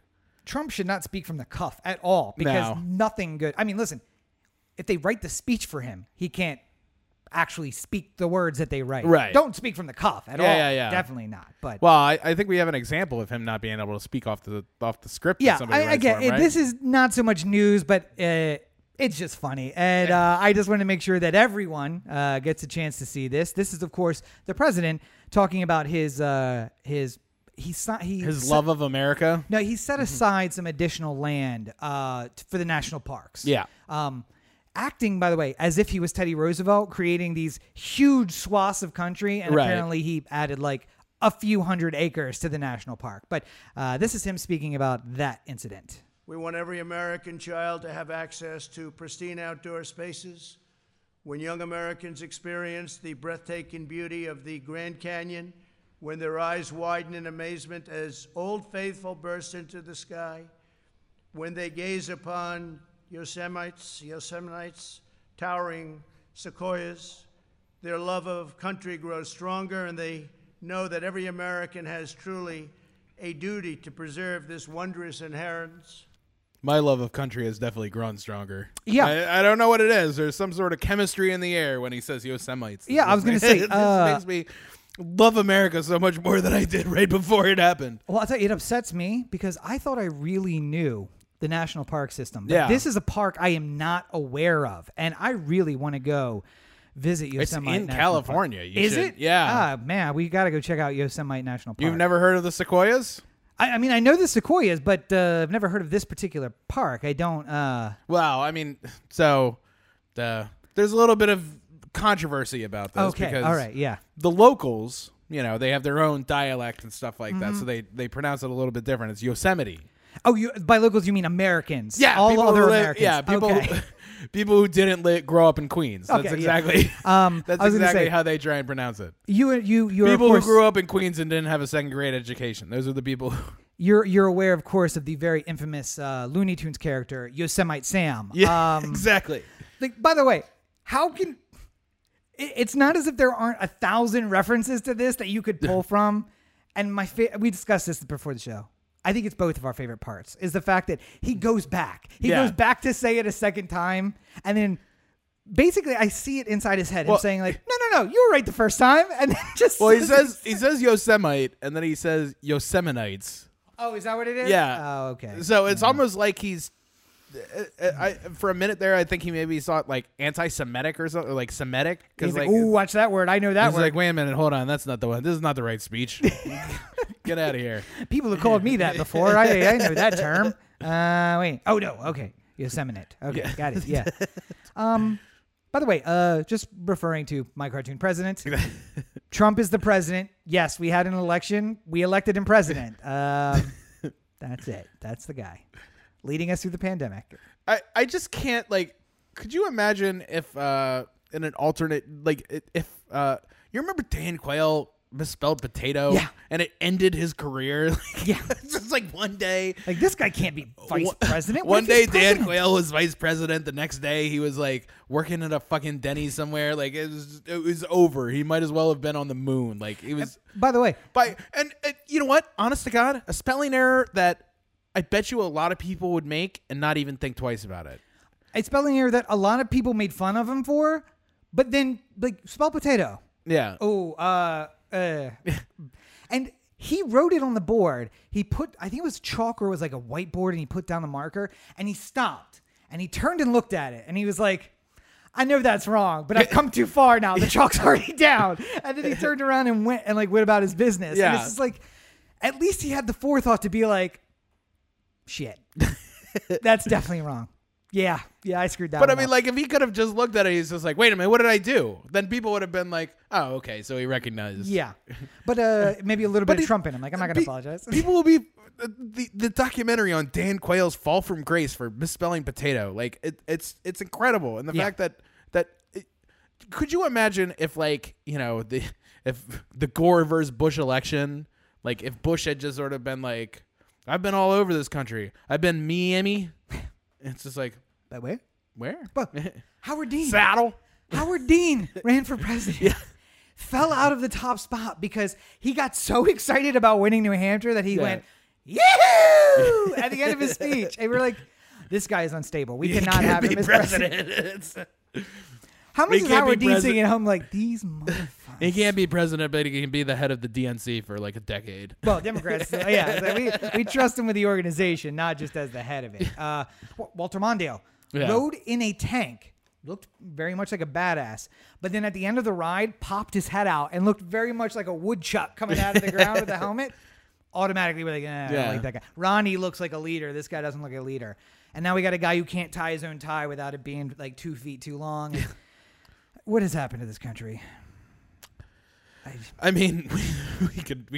Trump should not speak from the cuff at all because nothing good. I mean, listen, if they write the speech for him, he can't actually speak the words that they write. Right. Don't speak from the cuff at all. Yeah, yeah. Definitely not. But well, I think we have an example of him not being able to speak off the script. Yeah, I get it. Right? This is not so much news, but it's just funny. And I just want to make sure that everyone gets a chance to see this. This is, of course, the president talking about his love of America. No, he set aside some additional land for the national parks. Yeah. Acting, by the way, as if he was Teddy Roosevelt, creating these huge swaths of country. And apparently he added like a few hundred acres to the national park. But this is him speaking about that incident. We want every American child to have access to pristine outdoor spaces. When young Americans experience the breathtaking beauty of the Grand Canyon when their eyes widen in amazement as Old Faithful bursts into the sky, when they gaze upon Yosemite's towering sequoias, their love of country grows stronger, and they know that every American has truly a duty to preserve this wondrous inheritance. My love of country has definitely grown stronger. Yeah. I don't know what it is. There's some sort of chemistry in the air when he says Yosemites. Yeah, I was going to say. This makes me love America so much more than I did right before it happened. Well, I'll tell you, it upsets me because I thought I really knew the national park system. But yeah. This is a park I am not aware of, and I really want to go visit Yosemite. It's in National California. Is it? Yeah. Ah, man, we got to go check out Yosemite National Park. You've never heard of the sequoias? I mean, I know the sequoias, but I've never heard of this particular park. I don't. Well, I mean, so there's a little bit of controversy about this. Okay, because all right, yeah. The locals, you know, they have their own dialect and stuff like that, so they pronounce it a little bit different. It's Yosemite. Oh, by locals you mean Americans? Yeah, all other Americans. Yeah, people. Okay. People who didn't grow up in Queens. Okay, that's exactly that's exactly how they try and pronounce it. You people who grew up in Queens and didn't have a second grade education. Those are the people. You're aware, of course, of the very infamous Looney Tunes character Yosemite Sam. Yeah, exactly. Like, by the way, how can it's not as if there aren't 1,000 references to this that you could pull from. And we discussed this before the show. I think it's both of our favorite parts is the fact that he goes back. He goes back to say it a second time. And then basically I see it inside his head. Well, him saying like, no, you were right the first time. And then just. Well, he says Yosemite and then he says Yoseminites. Oh, is that what it is? Yeah. Oh, okay. So it's almost like he's. For a minute there, I think he maybe saw it like anti-Semitic or something, or like Semitic. Because like, ooh, watch that word. I know that word. He's like, wait a minute, hold on. That's not the one. This is not the right speech. Get out of here. People have called me that before. I know that term. Wait. Oh, no. Okay. Yosemite. Okay. Yeah. Got it. Yeah. By the way, just referring to my cartoon president, Trump is the president. Yes, we had an election. We elected him president. That's it. That's the guy leading us through the pandemic. I just can't, like, could you imagine if in an alternate, like, if you remember Dan Quayle misspelled potato, and it ended his career. It's just like one day, like, this guy can't be vice president. One day Dan Quayle was vice president. The next day he was like working at a fucking Denny's somewhere. Like, it was over. He might as well have been on the moon. Like, it was. By the way, and you know what? Honest to God, a spelling error that I bet you a lot of people would make and not even think twice about it. A spelling error that a lot of people made fun of him for, but then like spell potato. Yeah. Oh. And he wrote it on the board. He put, I think it was chalk or it was like a whiteboard, and he put down the marker and he stopped and he turned and looked at it and he was like, I know that's wrong, but I've come too far now. The chalk's already down. And then he turned around and went about his business. Yeah. And it's just like, at least he had the forethought to be like, shit, that's definitely wrong. Yeah, I screwed that. But I mean, like, if he could have just looked at it, he's just like, wait a minute, what did I do? Then people would have been like, oh, okay, so he recognized. Yeah, but maybe a little bit of Trump in him. Like, I'm not going to apologize. People will be the documentary on Dan Quayle's Fall from Grace for misspelling potato. Like, it's incredible, and the fact that could you imagine if, like, you know, if the Gore versus Bush election, like, if Bush had just sort of been like, I've been all over this country. I've been Miami. It's just like, that way? Where? But Howard Dean. Saddle. Howard Dean ran for president. Fell out of the top spot because he got so excited about winning New Hampshire that he went, yahoo! at the end of his speech. And we're like, this guy is unstable. We cannot have him as president. How much is Howard Dean singing at home like, these motherfuckers? He can't be president, but he can be the head of the DNC for like a decade. Well, Democrats, we trust him with the organization, not just as the head of it. Walter Mondale rode in a tank, looked very much like a badass, but then at the end of the ride, popped his head out and looked very much like a woodchuck coming out of the ground with a helmet. Automatically, we're like, I don't like that guy. Ronnie looks like a leader. This guy doesn't look like a leader. And now we got a guy who can't tie his own tie without it being like 2 feet too long. What has happened to this country? I mean, we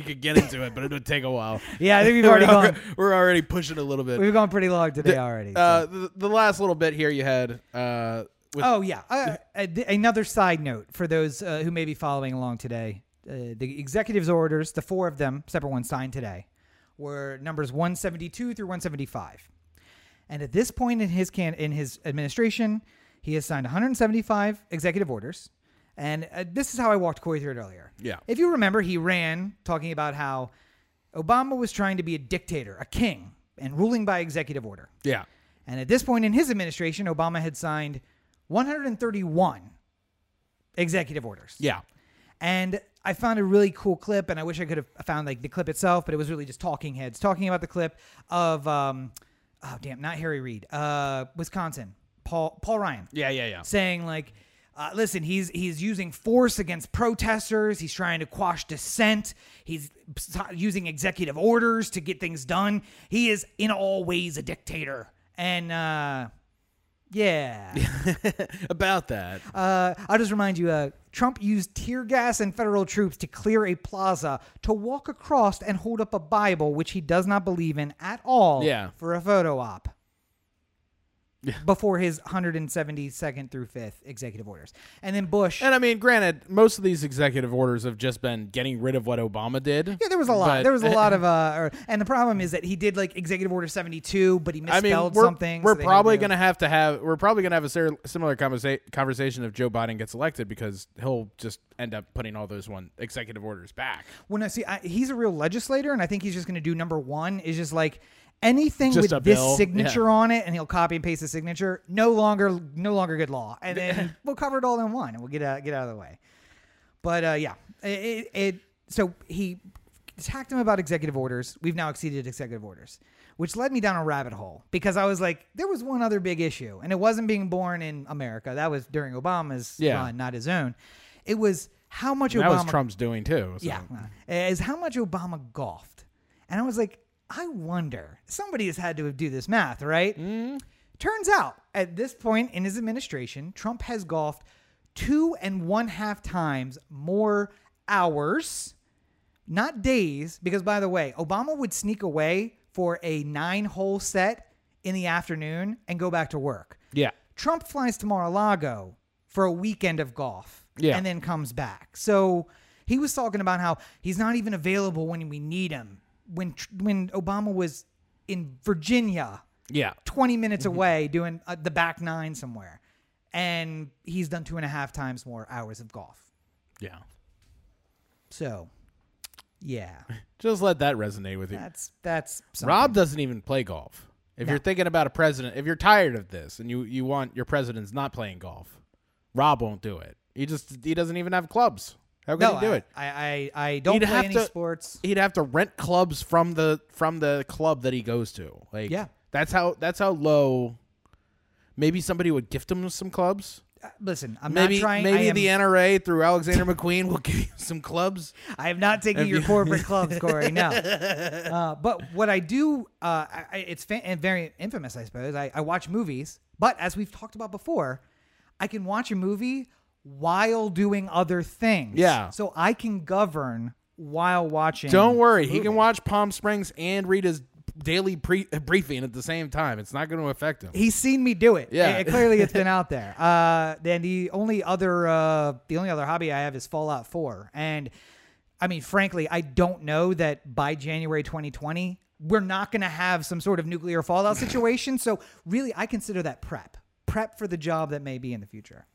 could get into it, but it would take a while. I think we've already gone. We're already pushing a little bit. We've gone pretty long today already. The last little bit here you had. Another side note for those who may be following along today. the executive's orders, the four of them, separate ones signed today, were numbers 172 through 175. And at this point in his administration, he has signed 175 executive orders. And this is how I walked Corey through it earlier. Yeah. If you remember, he ran talking about how Obama was trying to be a dictator, a king, and ruling by executive order. Yeah. And at this point in his administration, Obama had signed 131 executive orders. Yeah. And I found a really cool clip, and I wish I could have found like the clip itself, but it was really just talking heads talking about the clip of, not Harry Reid, Wisconsin, Paul Ryan. Yeah. Saying like, listen, he's using force against protesters. He's trying to quash dissent. He's using executive orders to get things done. He is in all ways a dictator. And yeah. About that. I'll just remind you, Trump used tear gas and federal troops to clear a plaza to walk across and hold up a Bible, which he does not believe in at all, for a photo op. Yeah. Before his 172nd through 5th executive orders. And then Bush. And I mean, granted, most of these executive orders have just been getting rid of what Obama did. Yeah, there was a lot. There was a lot of... and the problem is that he did like executive order 72, but he misspelled something. We're probably going to have a similar conversation if Joe Biden gets elected, because he'll just end up putting all those executive orders back. Well, no, see, he's a real legislator, and I think he's just going to do number one is just like... Anything just with this signature on it, and he'll copy and paste the signature, no longer good law. And then we'll cover it all in one, and we'll get out of the way. But so he attacked him about executive orders. We've now exceeded executive orders, which led me down a rabbit hole, because I was like, there was one other big issue, and it wasn't being born in America. That was during Obama's run, not his own. It was how much Obama... That was Trump's doing, too. So. Yeah. Is how much Obama golfed. And I was like... I wonder, somebody has had to do this math, right? Mm. Turns out, at this point in his administration, Trump has golfed 2.5 times more hours, not days, because, by the way, Obama would sneak away for a 9-hole set in the afternoon and go back to work. Yeah. Trump flies to Mar-a-Lago for a weekend of golf and then comes back. So he was talking about how he's not even available when we need him. When Obama was in Virginia, 20 minutes away doing the back nine somewhere, and he's done 2.5 times more hours of golf. Yeah. So, yeah. Just let that resonate with you. That's something. Rob doesn't even play golf. If you're thinking about a president, if you're tired of this and you want your president's not playing golf, Rob won't do it. He doesn't even have clubs. How can he do it? I don't play any sports. He'd have to rent clubs from the club that he goes to. Like, that's how low. Maybe somebody would gift him some clubs. Listen, not trying. Maybe the NRA through Alexander McQueen will give you some clubs. I am not taking your corporate clubs, Corey. No. But what I do, it's very infamous, I suppose. I watch movies, but as we've talked about before, I can watch a movie while doing other things. Yeah. So I can govern while watching. Don't worry. He can watch Palm Springs and read his daily briefing at the same time. It's not going to affect him. He's seen me do it. Yeah. Clearly it's been out there. Then the only other hobby I have is Fallout 4. And I mean, frankly, I don't know that by January 2020, we're not going to have some sort of nuclear fallout situation. So really, I consider that prep for the job that may be in the future.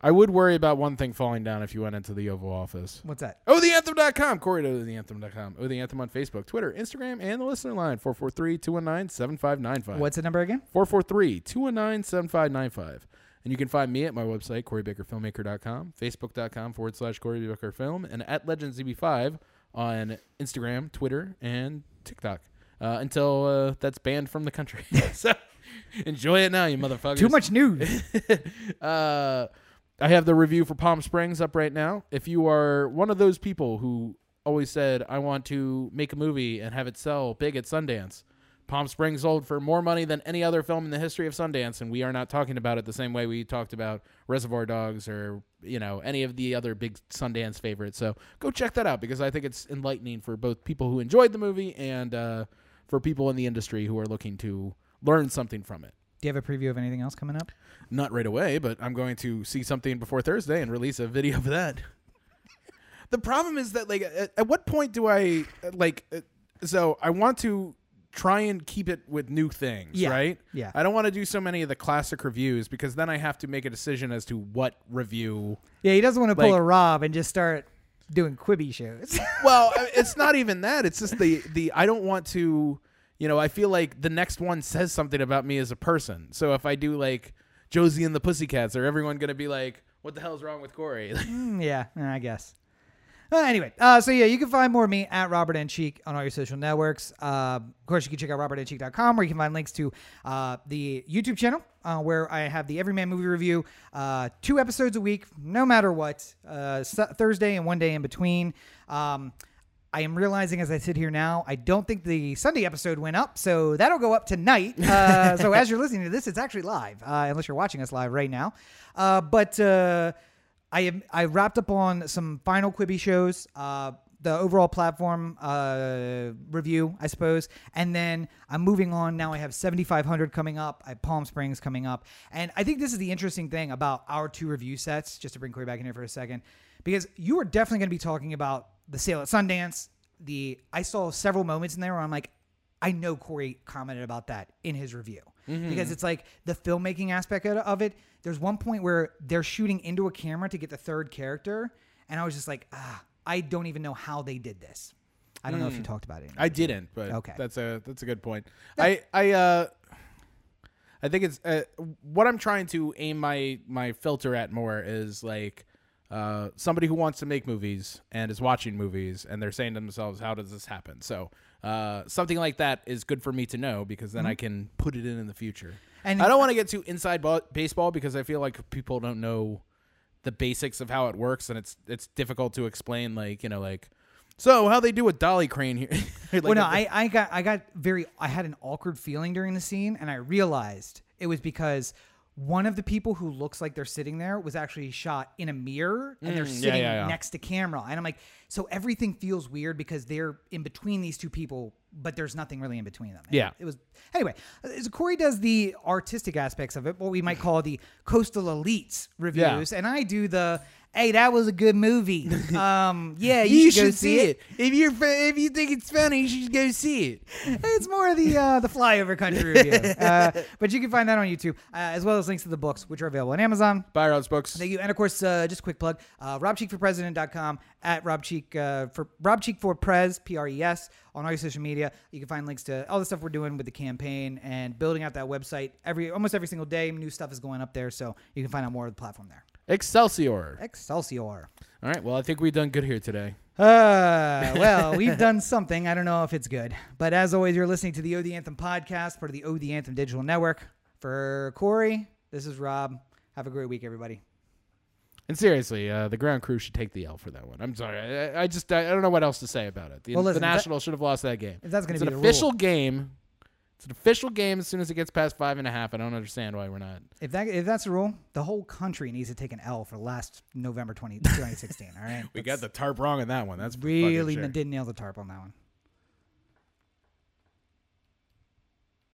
I would worry about one thing falling down if you went into the Oval Office. What's that? OTheAnthem.com. Corey to OTheAnthem.com. Oh, The Anthem on Facebook, Twitter, Instagram, and the listener line, 443-219-7595. What's the number again? 443-219-7595. And you can find me at my website, CoreyBakerFilmmaker.com, Facebook.com/CoreyBakerFilm, and at LegendsDB5 on Instagram, Twitter, and TikTok until that's banned from the country. So enjoy it now, you motherfuckers. Too much news. I have the review for Palm Springs up right now. If you are one of those people who always said, I want to make a movie and have it sell big at Sundance, Palm Springs sold for more money than any other film in the history of Sundance, and we are not talking about it the same way we talked about Reservoir Dogs or any of the other big Sundance favorites. So go check that out, because I think it's enlightening for both people who enjoyed the movie and for people in the industry who are looking to learn something from it. Do you have a preview of anything else coming up? Not right away, but I'm going to see something before Thursday and release a video of that. The problem is that, like, at what point do I, like, so I want to try and keep it with new things, right? Yeah. I don't want to do so many of the classic reviews because then I have to make a decision as to what review. Yeah, he doesn't want to pull a Rob and just start doing Quibi shows. Well, it's not even that. It's just the I don't want to, you know, I feel like the next one says something about me as a person. So if I do, like, Josie and the Pussycats, are everyone going to be like, what the hell's wrong with Corey? Yeah, I guess. Anyway, so yeah, you can find more of me at Robert N. Cheek on all your social networks. Of course, you can check out robertncheek.com where you can find links to the YouTube channel where I have the Everyman Movie Review, 2 episodes a week, no matter what, Thursday and one day in between. I am realizing as I sit here now, I don't think the Sunday episode went up, so that'll go up tonight. So as you're listening to this, it's actually live, unless you're watching us live right now. I wrapped up on some final Quibi shows, the overall platform review, I suppose. And then I'm moving on. Now I have 7,500 coming up. I have Palm Springs coming up. And I think this is the interesting thing about our 2 review sets, just to bring Corey back in here for a second, because you are definitely going to be talking about the sale at Sundance. I saw several moments in there where I'm like, I know Corey commented about that in his review. Mm-hmm. Because it's like the filmmaking aspect of it. There's one point where they're shooting into a camera to get the third character. And I was just like, I don't even know how they did this. I don't know if you talked about it. I didn't, but okay. That's a good point. No. I think it's what I'm trying to aim my filter at more is like somebody who wants to make movies and is watching movies and they're saying to themselves, how does this happen? So something like that is good for me to know because then I can put it in the future. And I don't want to get too inside baseball because I feel like people don't know the basics of how it works, and it's difficult to explain. Like, you know, like, so how they do with dolly crane here? Like, well, no, I had an awkward feeling during the scene, and I realized it was because one of the people who looks like they're sitting there was actually shot in a mirror, and they're sitting next to camera. And I'm like, so everything feels weird because they're in between these 2 people, but there's nothing really in between them. And it was anyway. So Corey does the artistic aspects of it, what we might call the coastal elites reviews, and I do the hey, that was a good movie. You should see it. If you think it's funny, you should go see it. It's more of the flyover country review. But you can find that on YouTube, as well as links to the books, which are available on Amazon. Buy Rob's books. Thank you. And of course, just a quick plug, RobCheekForPresident.com, at RobCheek for RobCheek for Prez, PRES, on all your social media. You can find links to all the stuff we're doing with the campaign and building out that website. Almost every single day, new stuff is going up there, so you can find out more of the platform there. Excelsior. All right. Well, I think we've done good here today. Well, we've done something. I don't know if it's good. But as always, you're listening to the O The Anthem podcast, part of the O The Anthem digital network. For Corey, this is Rob. Have a great week, everybody. And seriously, the ground crew should take the L for that one. I'm sorry. I don't know what else to say about it. The Nationals should have lost that game. If that's going to be an official game. It's an official game as soon as it gets past 5.5. I don't understand why we're not. If that's the rule, the whole country needs to take an L for last November 2016. All right, we got the tarp wrong on that one. That's really didn't nail the tarp on that one.